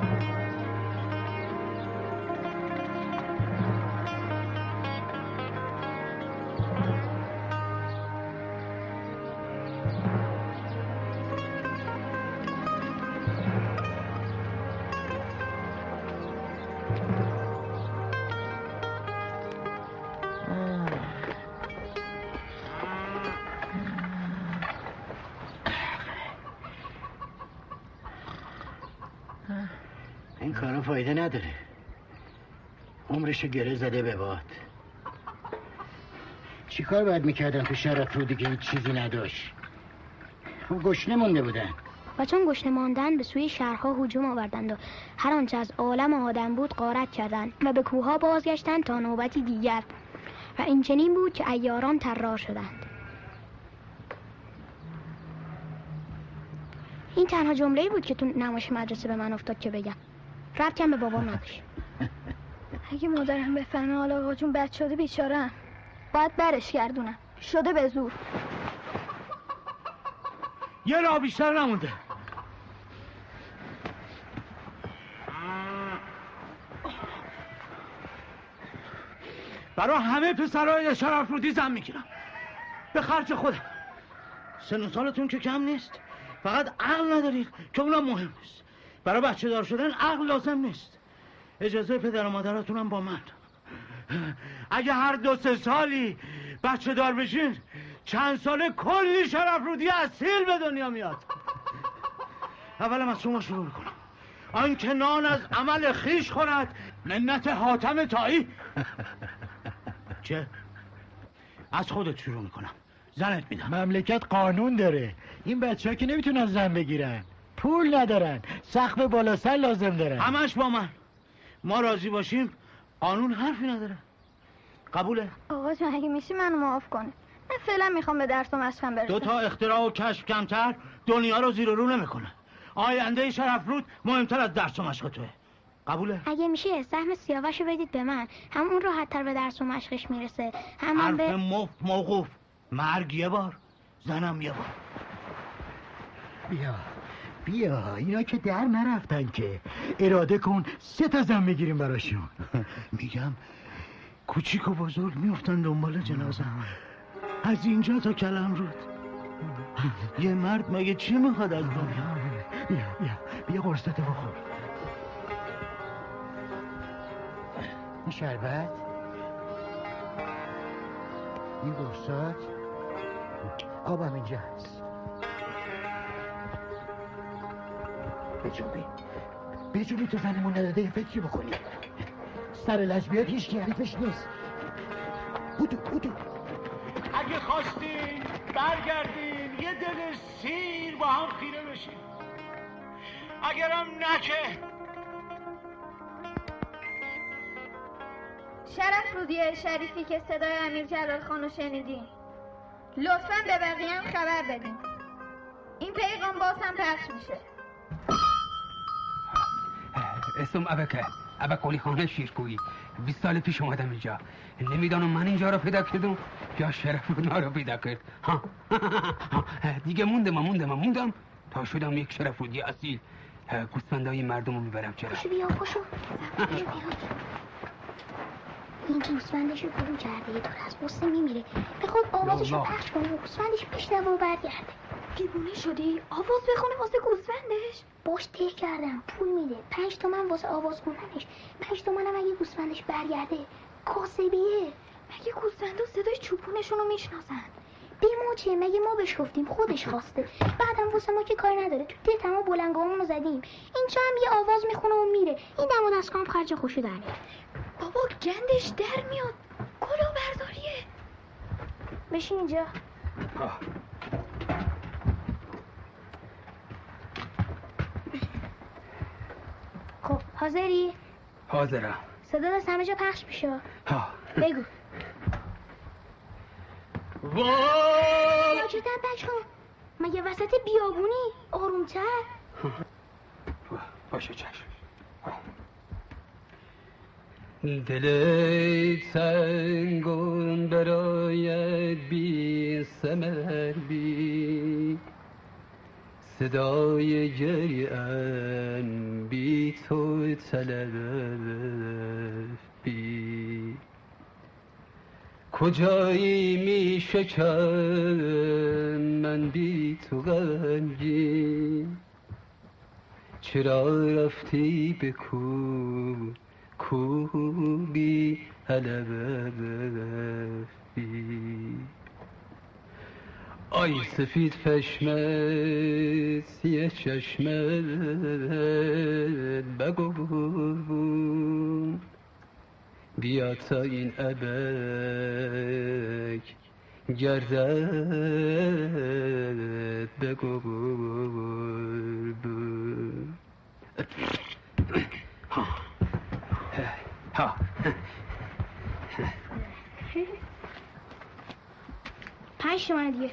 این کارا فایده نداره، عمرشو گره زده به باد. چی کار باید میکردن تو شرف رودی که هیچ چیزی نداشت؟ خب گشنه مونده بودن و چون گشنه ماندن به سوی شهرها هجوم آوردند و هر آنچه از عالم آدم بود غارت کردند و به کوهها بازگشتند تا نوبتی دیگر. و این چنین بود که ایاران طرار شدند. این تنها جمله‌ای بود که تو نمایش مدرسه به من افتاد که بگم. ربطی هم به بابام نداشت. اگه مادرم بفهمه حالا آقا جون بد شده بیچاره‌ام، باید برش گردونم، شده به زور. یه راه بیشتر نمونده. برای همه پسرهای شرف رودی زن میگیرم به خرج خودم. سن و سالتون که کم نیست، فقط عقل نداری که اونم مهم نیست. برای بچه دار شدن عقل لازم نیست. اجازه پدر و مادراتونم با من. اگه هر 2-3 سالی بچه دار بشین، چند ساله کلی شرف رودی اصیل به دنیا میاد. اولم از شما شروع میکنم. آن که نان از عمل خیش خورد منت حاتم تایی. چه؟ از خودت شروع میکنم، زنت میدم. مملکت قانون داره، این بچه ها که نمیتونن زن بگیرن، پول ندارن، سقف بالا سر لازم دارن. همش با من، ما راضی باشیم قانون حرفی نداره. قبوله؟ آقا جون اگه میشه منو معاف کنه، من فعلا میخوام به درس و مشقم برسم. 2 تا اختراع و کشف کمتر دنیا رو زیر و رو نمیکنه. آینده شرف رود مهمتر از درس و مشق توه. قبوله؟ اگه میشه سهم سیاوشو بدید به من، هم اون راحت‌تر به درس و مشقش میرسه، هم حرف به مفت موقوف. مرگ یه بار، زنم یه بار. بیا اینا که در نرفتن که، اراده کن 3 تا زن میگیریم براشون. میگم کوچیک و بزرگ میفتن دنبال جنازم، از اینجا تا کلم رود. یه مرد مگه چی میخواد از دنیا؟ بیا قرصتو بخور. این شربت، این قرصات، آبم اینجا هست. بجنبی تو زنمون نداده یه فکری بکنی. سر لجبیات هیچ که حریفش نیست. بودو اگه خواستین برگردین یه دل سیر با هم خیره بشین، اگرم نکه. شرف رودی شریفی که صدای امیر جلال خانو شنیدین، لطفاً به بقیه هم خبر بدین. این پیغام باز هم پخش میشه. اسم ابکالی خانه شیرکویی. 20 سال پیش اومدم اینجا، نمیدانم من اینجا را پیدا کردم یا شرف رودی را پیدا کرد. دیگه موندم تا شدم یک شرف رودی اصیل. گوسفندای مردم رو میبرم چرا. خوشو بیا این گوسفندشو برو کرده، یه دور از بسته میمیره. بخون آوازشو پخش کنه و گوسفندش بشنوه و برگرده. دیوونه شدی؟ آواز بخونه واسه گوسفندش؟ باش ته کردم، پول میده 5 تومن واسه آواز خوندنش. 5 تومنم اگه گوسفندش برگرده. کاسبیه. مگه گوسفندا صدای چوپونشون رو میشناسن؟ به ما چه؟ مگه ما بهش گفتیم؟ خودش خواسته. بعدم واسه ما که کاری نداره. تو دلمون بلنگامونو زدیم. این چا هم یه آواز میخونه و میره. این دمو دستام خرج خوشو در میاره. بابا گندش در میاد، کلاه برداریه. بشین اینجا. خب حاضری؟ حاضرم. صدا از همه جا پخش میشه. ها بگو. وای چطور بچه‌ها؟ مگه وسط بیابونی؟ آرومتر. باشه چشم. دلت سنگون برای بی سمر بی صدای گریه‌ام بی تو طلب بی کجایی می شکم من بی تو غمگین چرا رفتی به کوبی حلب بی آی سفید پشمت یه چشمت بگو بون بیا تا این ابک گردت بگو بون ها پنج تومن دیگه.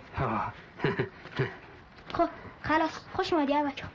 خب خلاص خوش اومدی بچه‌ها.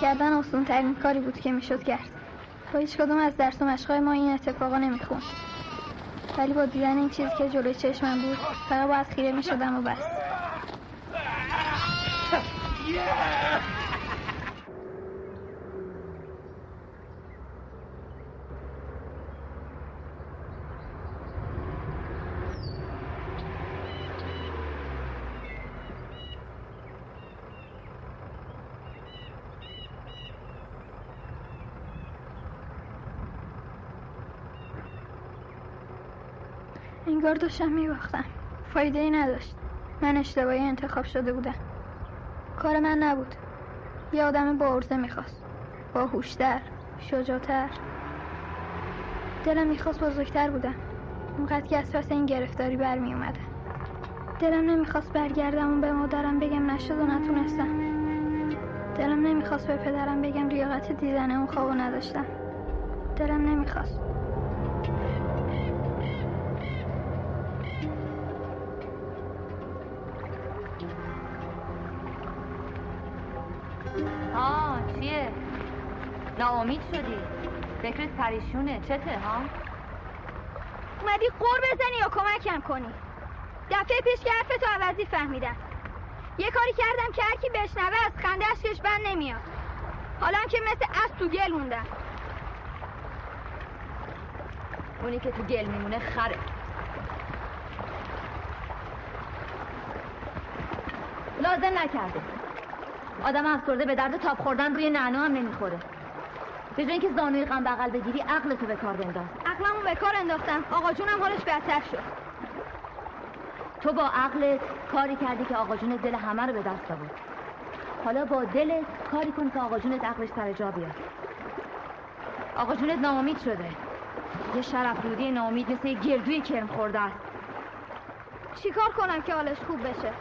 کردن اصلا ترین کاری بود که میشد کرد. با هیچ کدوم از درس و مشقای ما این اتفاقا نمیخوند، ولی با دیدن این چیزی که جلوی چشمم بود فقط باید خیره میشدم و بس. انگار داشتم می‌باختم. فایده ای نداشت. من اشتباهی انتخاب شده بودم. کار من نبود. یه آدم با عرضه می‌خواست. باهوش‌تر، شجاع‌تر. دلم می‌خواست بزرگتر بودم. اونقدر که از پس این گرفتاری برمی اومدم. دلم نمی‌خواست برگردم و به مادرم بگم نشد و نتونستم. دلم نمی‌خواست به پدرم بگم لیاقت دیدن اون خوابو نداشتم. دلم نمی‌خواست. ناامید شدی؟ فکرت پریشونه؟ چته ها؟ اومدی قور بزنی یا کمکم کنی؟ دفعه پیش که حرفتو عوضی فهمیدم. یه کاری کردم که هرکی بشنوه از خنده اشکش بند نمیاد. حالا هم که مثل اسب تو گل موندم. اونی که تو گل میمونه خره. لازم نکرده. آدم افسرده به درد تاب خوردن روی نعنا هم نمیخوره. به جای اینکه زانوی غم بغل بگیری عقلتو به کار بنداز. عقلمو به کار انداختم. آقا جونم حالش بهتر شد. تو با عقلت کاری کردی که آقا جونت دل همه رو به دست آورد. حالا با دلت کاری کن که آقا جونت عقلش سر جا بیاد. آقا جونت ناامید شده. یه شرف‌رودی ناامید مثل یه گردوی کرم خورده است. چیکار کنم که حالش خوب بشه؟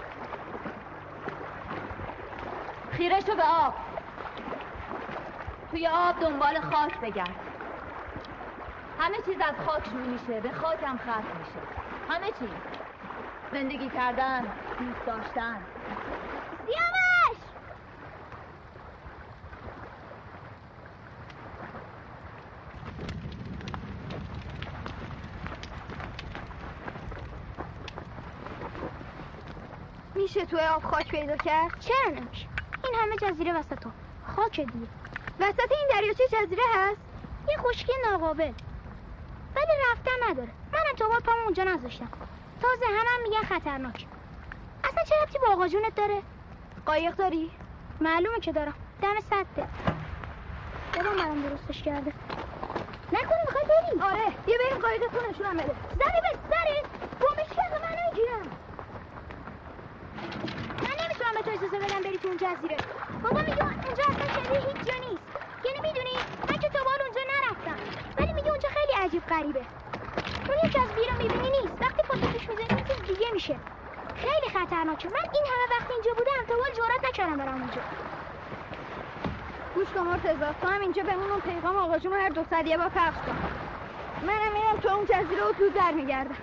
خیرشو به آب. توی آب دنبال خاک بگرد. همه چیز از خاک شروع میشه، به خاک هم ختم میشه. همه چیز. زندگی کردن، دوست داشتن. سیاوش! میشه توی آب خاک پیدا کرد؟ چرا نمیشه؟ این همه جزیره وسط تو خاک دیگه. وسط این دریاچه جزیره هست یه خشکی ناقابل، ولی رفتن نداره. منم تا باید پامو اونجا نذاشتم. تازه همم میگن خطرناک. اصلا چه ربطی با آقا جونت داره؟ قایق داری؟ معلومه که دارم. دم سده بابا منم درستش کرده. نکنه میخوای بریم؟ آره یه بریم قایقتون نشونم بده. زنی به سری بومش کرده من نمیگیرم. من نمیتونم به تو اجازه بدم بری تو اون جزیره. بابا میگه اونجا اصلا شبیه هیچ جا نیست. یعنی میدونی من که تا بال اونجا نرفتم، ولی میگه اونجا خیلی عجیب غریبه. اون یک جزیره میبینی نیست، وقتی پاتوش میزنی چیز دیگه میشه. خیلی خطرناکه. من این همه وقت اینجا بودم تا بال جرئت نکردم برم اونجا. گوش کن مرتضی، تو هم اینجا بمون و پیغام آقا جون هر دو ساعت یه بار پخش کن. منم میرم تو اون جزیره و تو در میگردم.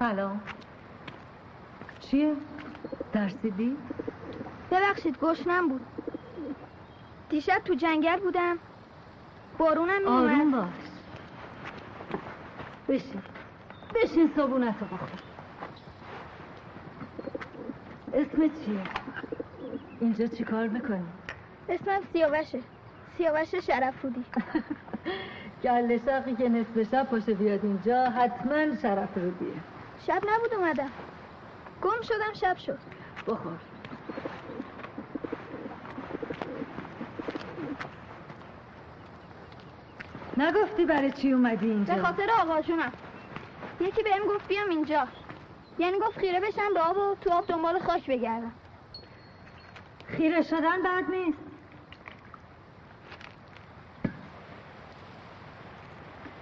سلام. چیه؟ ترسیدی؟ ببخشید گشنم بود. دیشب تو جنگل بودم، بارونم میومد. آروم باش. بشین صابونتو بخور. اسمت چیه؟ اینجا چی کار میکنی؟ اسمم سیاوشه. سیاوش شرف‌رودی. گله ساقی که نصف شب پاشه بیاد اینجا حتما شرف‌رودیه. شب نبود اومدم، گم شدم، شب شد. بخور. نگفتی برای چی اومدی اینجا؟ به خاطر آقا جونم. یکی بهم گفت بیام اینجا، یعنی گفت خیره بشم به آب و تو آب دنبال خاک بگردم. خیره شدن بد نیست.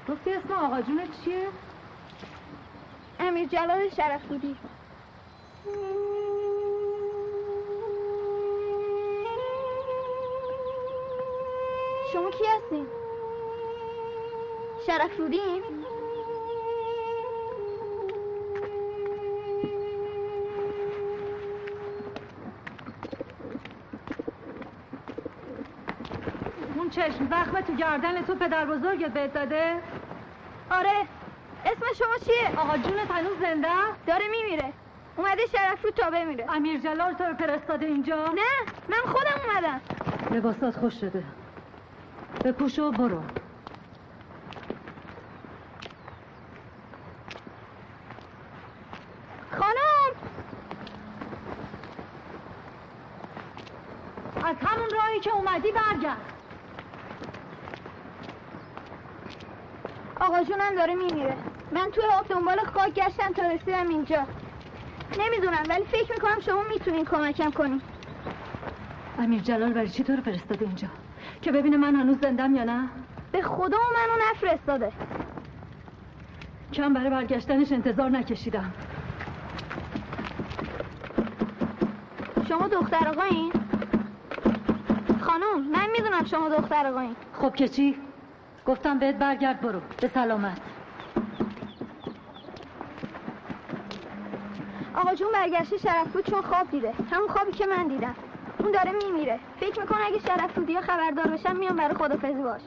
گفتی اسم آقا جونت چیه؟ امیر جلال شرف‌رودی. شما کی هستین؟ شرف‌رودی‌ایم؟ اون چشم زخم تو گردن تو پدر بزرگت بهت داده؟ آره. اسم شما چیه؟ آقا جونت هنوز زنده؟ داره میمیره. اومده شرف‌رود تا بمیره. امیر جلال تو رو فرستاده اینجا؟ نه، من خودم اومدم. لباسات خوش شده، بپوش و برو. خانم، از همون راهی که اومدی برگرد. آقا جونم داره میمیره. من توی آب دنبال خاک گشتم تا رسیدم اینجا. نمیدونم، ولی فکر میکنم شما میتونین کمکم کنین. امیر جلال برای چی تو رو فرستاده اینجا؟ که ببینه من هنوز زندم یا نه؟ به خدا منو نفرستاده. کم برای برگشتنش انتظار نکشیدم. شما دختر آقایین؟ خانم، من میدونم شما دختر آقایین. خب که چی؟ گفتم بهت برگرد برو، به سلامت. آقا جون برگشته شرف‌رود چون خواب دیده، همون خوابی که من دیدم. اون داره میمیره. فکر میکنه اگه شرف‌رودی‌ها خبردار بشن میان برای خدافظی باش،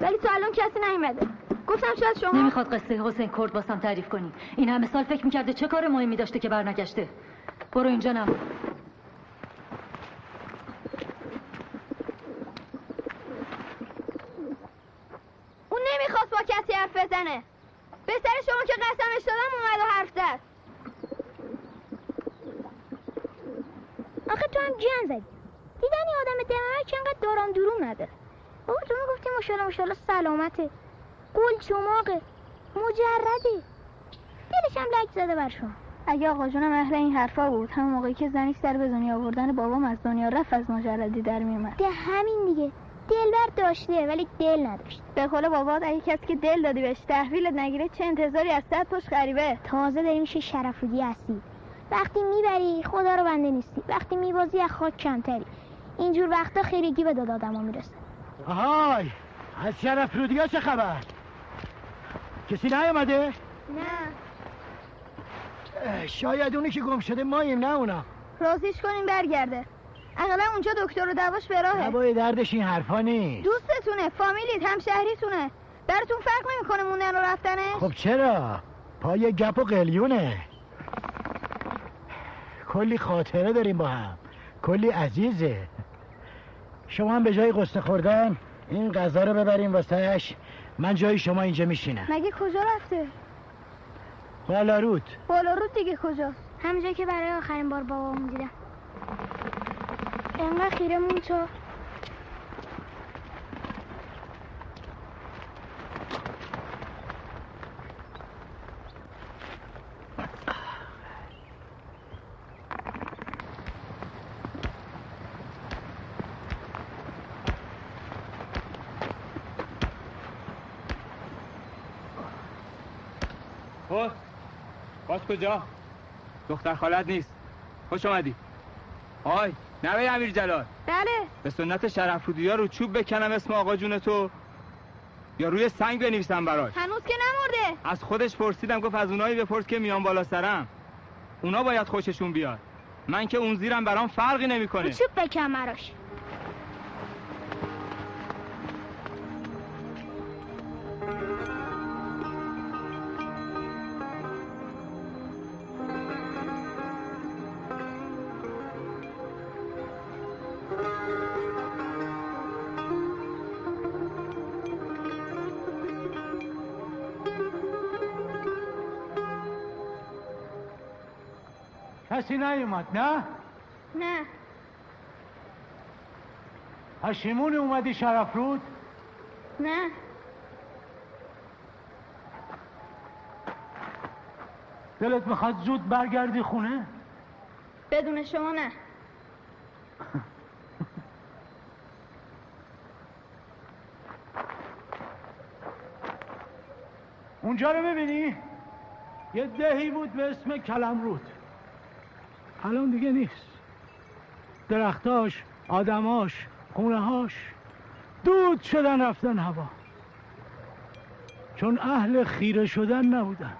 ولی تا الان کسی نیومده. گفتم شاید شما نمیخواد قصه حسین کرد واسم تعریف کنی. این همه سال فکر میکرده چه کار مهمی داشته که برنگشته. برو اینجا نمون. اون نمیخواست با کسی حرف بزنه. به سر شما که قسمش دادم اومد و حرف زد. آخه تو هم جن زدی. دیدنی آدم دمه که انقدر دارم درون نداره. بابا تو میگفتی ماشاءالله ماشاءالله سلامته، گل چماقه، مجرده. دلشم لک زده بر شما. اگه آقا جونم اهل این حرفا بود، همون موقعی که زنیش سر به دنیا آوردن بابام از دنیا رفت، از مجردی در میومد. ده همین دیگه. دلبر داشته ولی دل نداشت. به قول بابات اگه کسی که دل دادی بهش تحویلت نگیره چه انتظاری از صد پشت غریبه. تازه داری میشه شرف‌رودی هستی. وقتی میبری خدا رو بنده نیستی، وقتی میبازی از خاک کمتری. اینجور وقتا خیرگی به داد آدم ها میرسه. آهای، از شرف‌رودی ها چه خبر؟ کسی نیومده؟ نه. شاید اونی که گم شده ماییم، نه اونا. راضیش کنیم برگرده. اغلب اونجا دکتر و دواش به راهه. نبای دردش این حرفا نیست. دوستتونه، فامیلیت، همشهریتونه. براتون فرق نمیکنه موندن و رفتنش؟ خب چرا؟ پای گپ و قلیونه. کلی خاطره داریم با هم، کلی عزیزه. شما هم به جای قصه خوردن این غذا رو ببریم واسهش، من جای شما اینجا میشینم. مگه کجا رفته؟ بالارود. بالارود دیگه کجاست؟ همونجا که برای آخرین بار بابامو دیدم. انقدر خیره مون تو. باز کجا؟ دختر خالت نیست. خوش اومدی. آی نوه امیر جلال. بله. به سنت شرف‌رودی ها رو چوب بکنم اسم آقا جون تو، یا روی سنگ بنویسم براش. هنوز که نمرده. از خودش پرسیدم، گفت از اونایی بپرس که میان بالا سرم، اونا باید خوششون بیاد. من که اون زیرم برام فرقی نمیکنه. چوب بکن براش. کسی نیومد نه؟ نه. پشیمون اومدی شرفرود؟ نه. دلت میخواد زود برگردی خونه؟ بدون شما نه. اونجا رو ببینی؟ یه دهی بود به اسم کلمرود. الان دیگه نیست. درختاش، آدماش، خونهاش دود شدن رفتن هوا، چون اهل خیره شدن نبودن.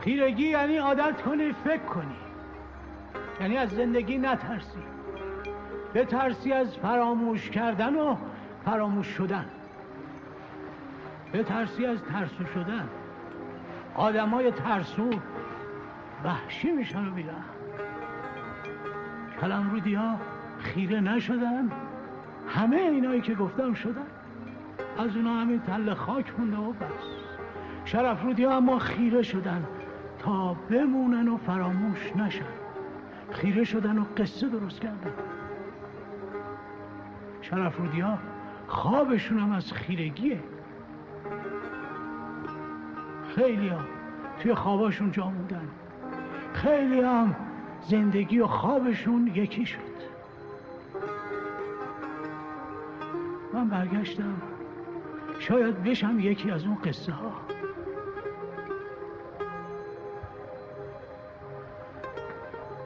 خیرگی یعنی عادت کنی، فکر کنی، یعنی از زندگی نترسی، بترسی از فراموش کردن و فراموش شدن، بترسی از ترسو شدن. آدمای ترسو وحشی میشن و میرن. کلمرودی ها خیره نشدن، همه اینایی که گفتم شدن، از اونا همین تله خاک مونده و بس. شرفرودی ها اما خیره شدن تا بمونن و فراموش نشن، خیره شدن و قصه درست کردن. شرفرودی ها خوابشون هم از خیرگیه. خیلی ها توی خواباشون جا موندن، خیلی هم زندگی و خوابشون یکی شد. من برگشتم شاید بشم یکی از اون قصه ها.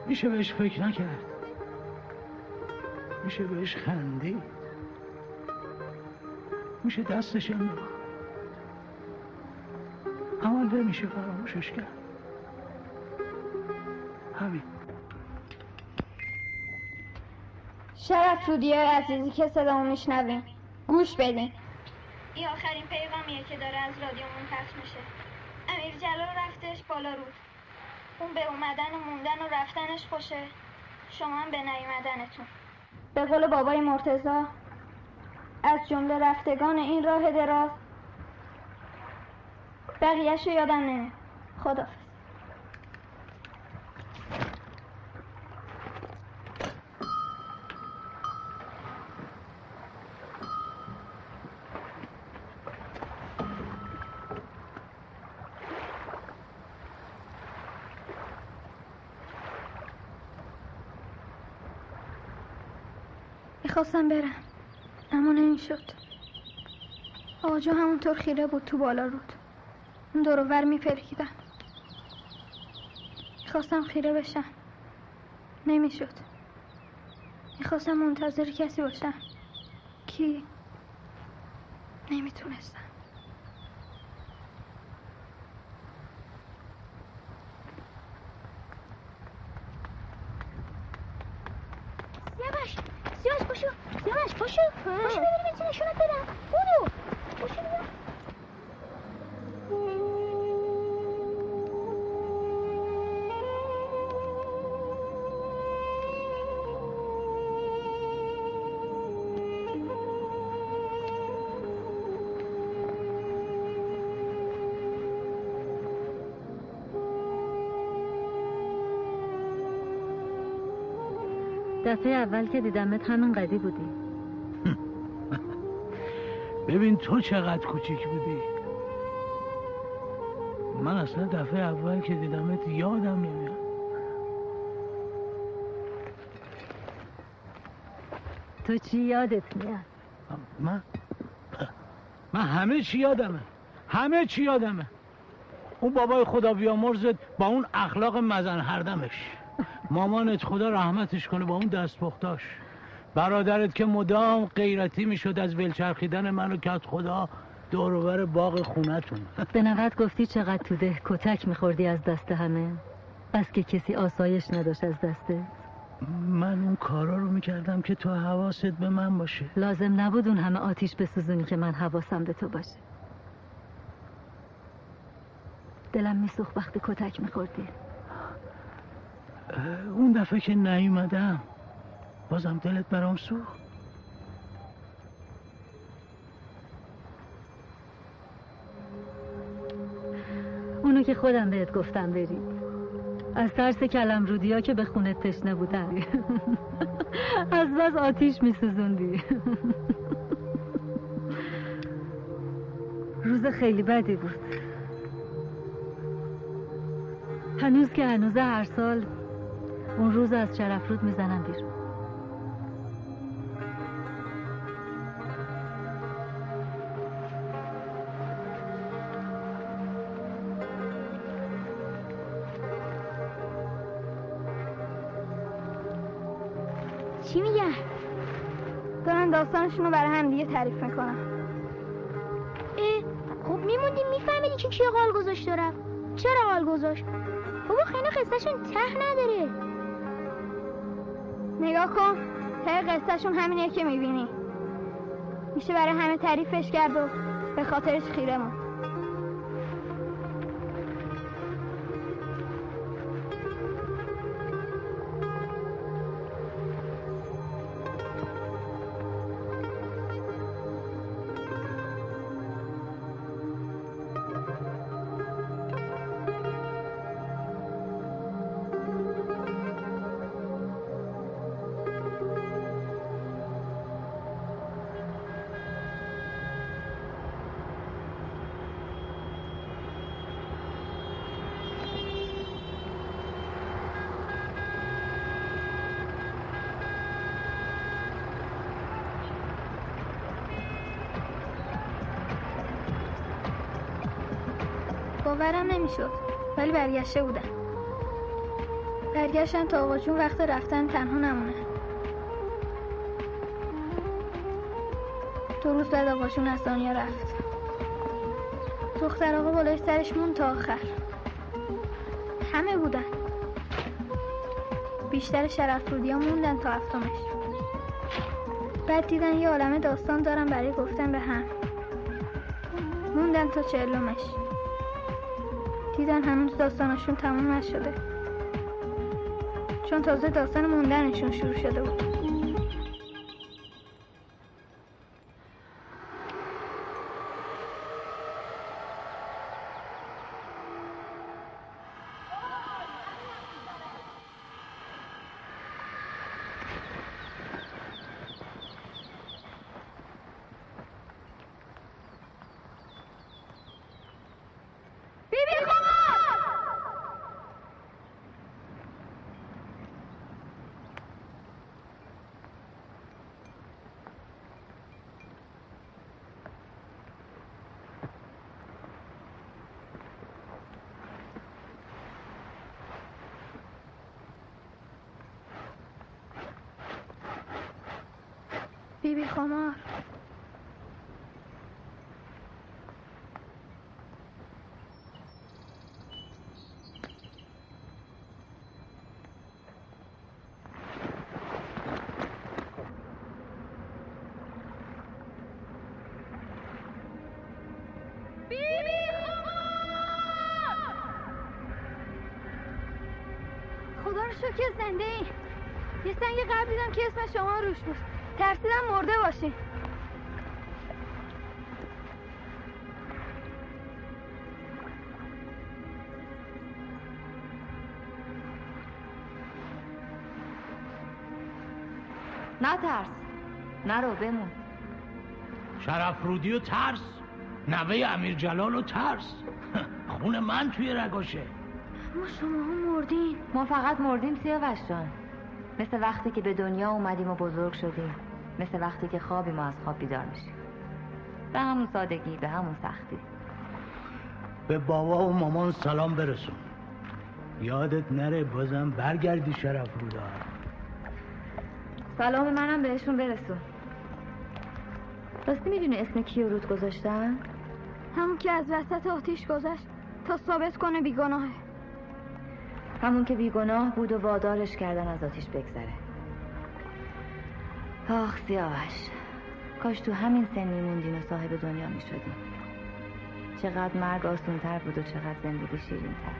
میشه بهش فکر نکرد، میشه بهش خندید، میشه دستش انداخت، اما نمیشه فراموشش کرد. همین. شرفرودیای عزیزی که صدامو میشنوین گوش بدین. این آخرین پیغامیه که داره از رادیومون پخش میشه. امیر جلال رفتش بالا رود. اون به اومدن و موندن و رفتنش خوشه، شما هم به نیومدنتون. به قول بابای مرتضی، از جمله رفتگان این راه دراز، بقیه‌شو یادم نمیاد. خداحافظ. خواستم برم اما نمیشد. آجا همونطور خیره بود تو بالا رود. اون دور و ور میپریدم. خواستم خیره بشم، نمیشد. میخواستم منتظر کسی باشم کی؟ نمیتونستم. پاشو ببینیم ایتی نشونت بدم. بودو پاشو ببینیم. دفعه اول که دیدمت همین قدی بودی. ببین تو چقدر کوچیک بودی. من اصلا دفعه اول که دیدمت یادم نمیاد. تو چی یادت میاد؟ من همه چی یادمه، همه چی یادمه. اون بابای خدا بیامرزت با اون اخلاق مزن هردمش، مامانت خدا رحمتش کنه با اون دستپختاش، برادرت که مدام غیرتی میشد از ولچرخیدن من و کت خدا دور و بر باغ خونتون. به نوت گفتی چقدر تو ده کتک میخوردی از دست همه، بس که کسی آسایش نداشت از دسته. من اون کارا رو میکردم که تو حواست به من باشه. لازم نبود اون همه آتیش بسوزونی که من حواسم به تو باشه. دلم میسوخت وقتی کتک میخوردی. اون دفعه که نیومدم بازم دلت برام سوخت؟ اونو که خودم بهت گفتم بری، از ترس کلم رودیا که به خونت تشنه بودن از بس آتیش میسوزوندی. روز خیلی بدی بود. هنوز هر سال اون روز از شرفرود میزنم بیرون. چی میگن؟ دارن داستانشون رو برای هم دیگه تعریف میکنن. خب میموندیم میفهمیدی که کیه قال گذاشت و رفت. چرا قال گذاشت؟ بابا خیلی قصهشون ته نداره. نگاه کن، ته قصهشون همینه که میبینی. میشه برای همه تعریفش کرد و به خاطرش خیره ما. باورم نمیشد ولی برگشته بودم. برگشتم تا آقا جون وقت رفتن تنها نمونه. 2 روز بعد آقا جون از دنیا رفت. دختر آقا بالای سرش مون تا آخر. همه بودن، بیشتر شرفرودی‌ها موندن تا هفتمش. بعد دیدن یه عالمه داستان دارن برای گفتن به هم، موندن تا 40مش. دیدن هنوز داستانشون تموم نشده، چون تازه داستان موندنشون شروع شده بود. بیبی خمار، خدا رو شکر زنده ای. یه سنگ قبل دیدم که اسم شما روش بود، ترسیدم مرده باشی. نترس، نرو، بمون. شرفرودی و ترس، نوه امیر جلال و ترس، خون من توی رگاشه. ما شما هم مردین. ما فقط مردیم سیاوش جان، مثل وقتی که به دنیا اومدیم و بزرگ شدیم، مثل وقتی که خوابیم و از خواب بیدار میشیم. به همون سادگی، به همون سختی. به بابا و مامان سلام برسون. یادت نره بازم برگردی شرفرودا. سلام منم بهشون برسون. راستی میدونه اسم کیو رود گذاشتن؟ همون که از وسط آتیش گذشت تا ثابت کنه بیگناهه. همون که بیگناه بود و وادارش کردن از آتیش بگذره. آخ سیاوش، کاش تو همین سن میموندیم و صاحب دنیا میشدیم. چقدر مرگ آسونتر بود و چقدر زندگی شیرینتر.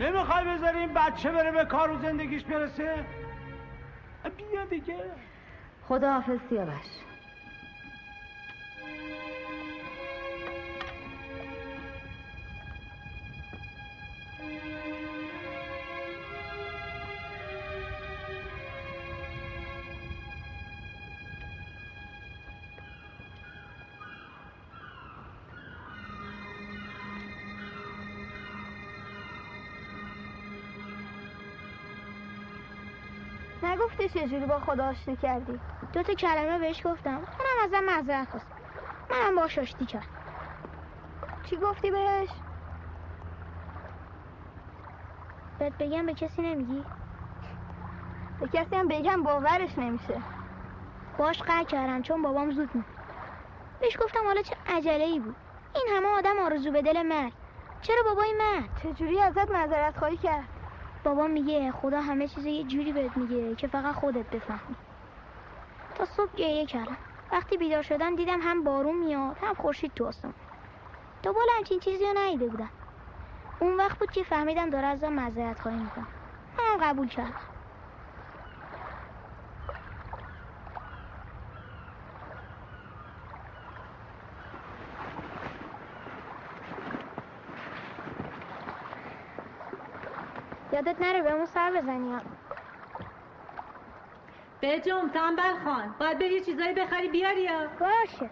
نمیخوای بذاری این بچه بره به کار و زندگیش برسه؟ بیا دیگه. خداحافظ سیاوش. نگفتی چجوری با خدا آشتی کردی؟ دو تا کلمه بهش گفتم، اونم ازم معذرت خواست، منم باهاش آشتی کردم. چی گفتی بهش؟ بهت بگم به کسی نمیگی؟ به کسی هم بگم باورش نمیشه. باش قهر کردم چون بابام زود مرد. بهش گفتم حالا چه عجله‌ای بود، این همه آدم آرزو به دل مرد، چرا بابای من؟ چجوری ازت معذرت خواهی کرد؟ بابام میگه خدا همه چیز یه جوری بهت میگه که فقط خودت بفهمی. تا صبح گریه کردم. وقتی بیدار شدم دیدم هم بارون میاد هم خورشید تو آسمون. دوباره همچین چیزی رو ندیده بودم. اون وقت بود که فهمیدم داره ازم معذرت خواهی میکنه. منم قبول کردم. یادت نره بهمون سر بزنیم. بجم تنبل خان، باید بری چیزایی بخری بیاری. باشه.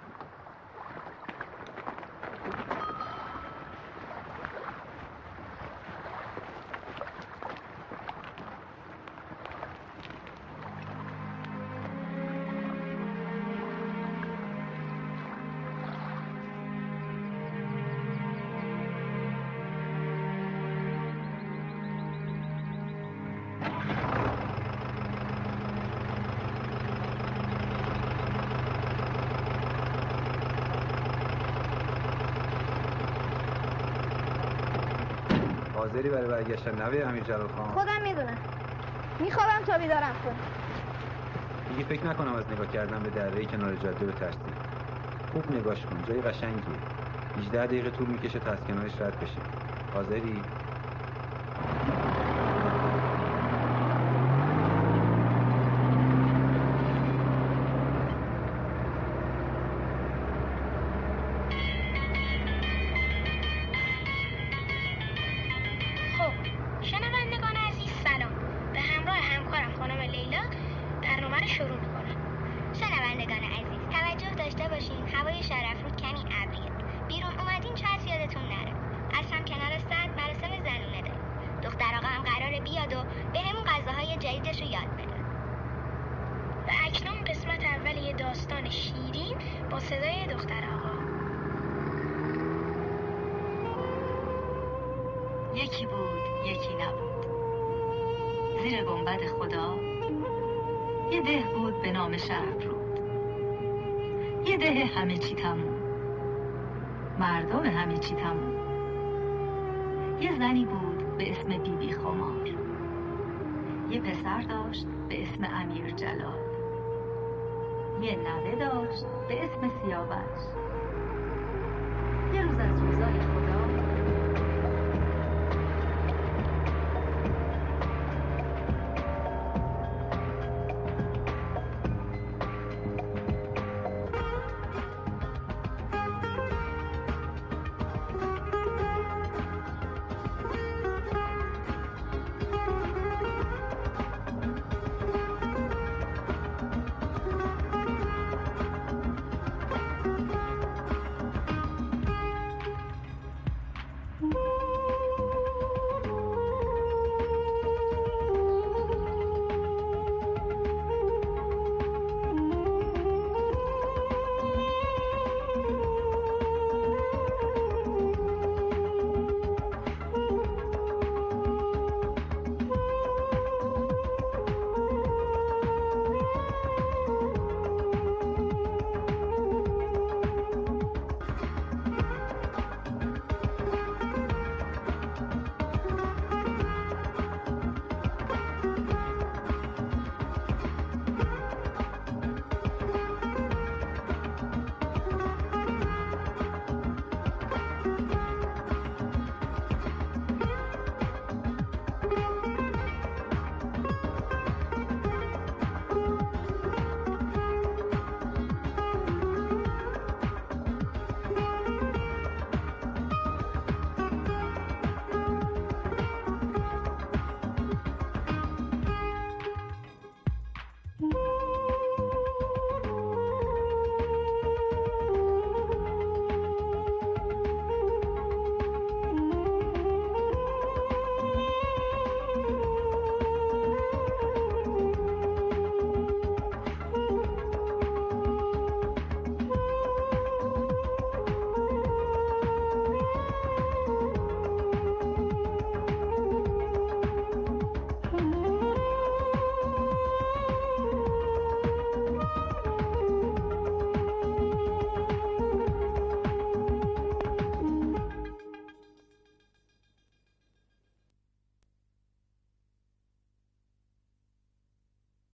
حاضری برای برگشتن نوی امیر جلال خان؟ خودم میدونم. میخوابم تا بیدارم کنم. دیگه فکر نکنم از نگاه کردم به دره‌ای کنار جاده بترسی. خوب نگاش کن، جای قشنگیه. 18 دقیقه طول میکشه تا از کنارش رد بشی. حاضری؟ یه نوه داشت به اسم سیاوش. یه روز از روزای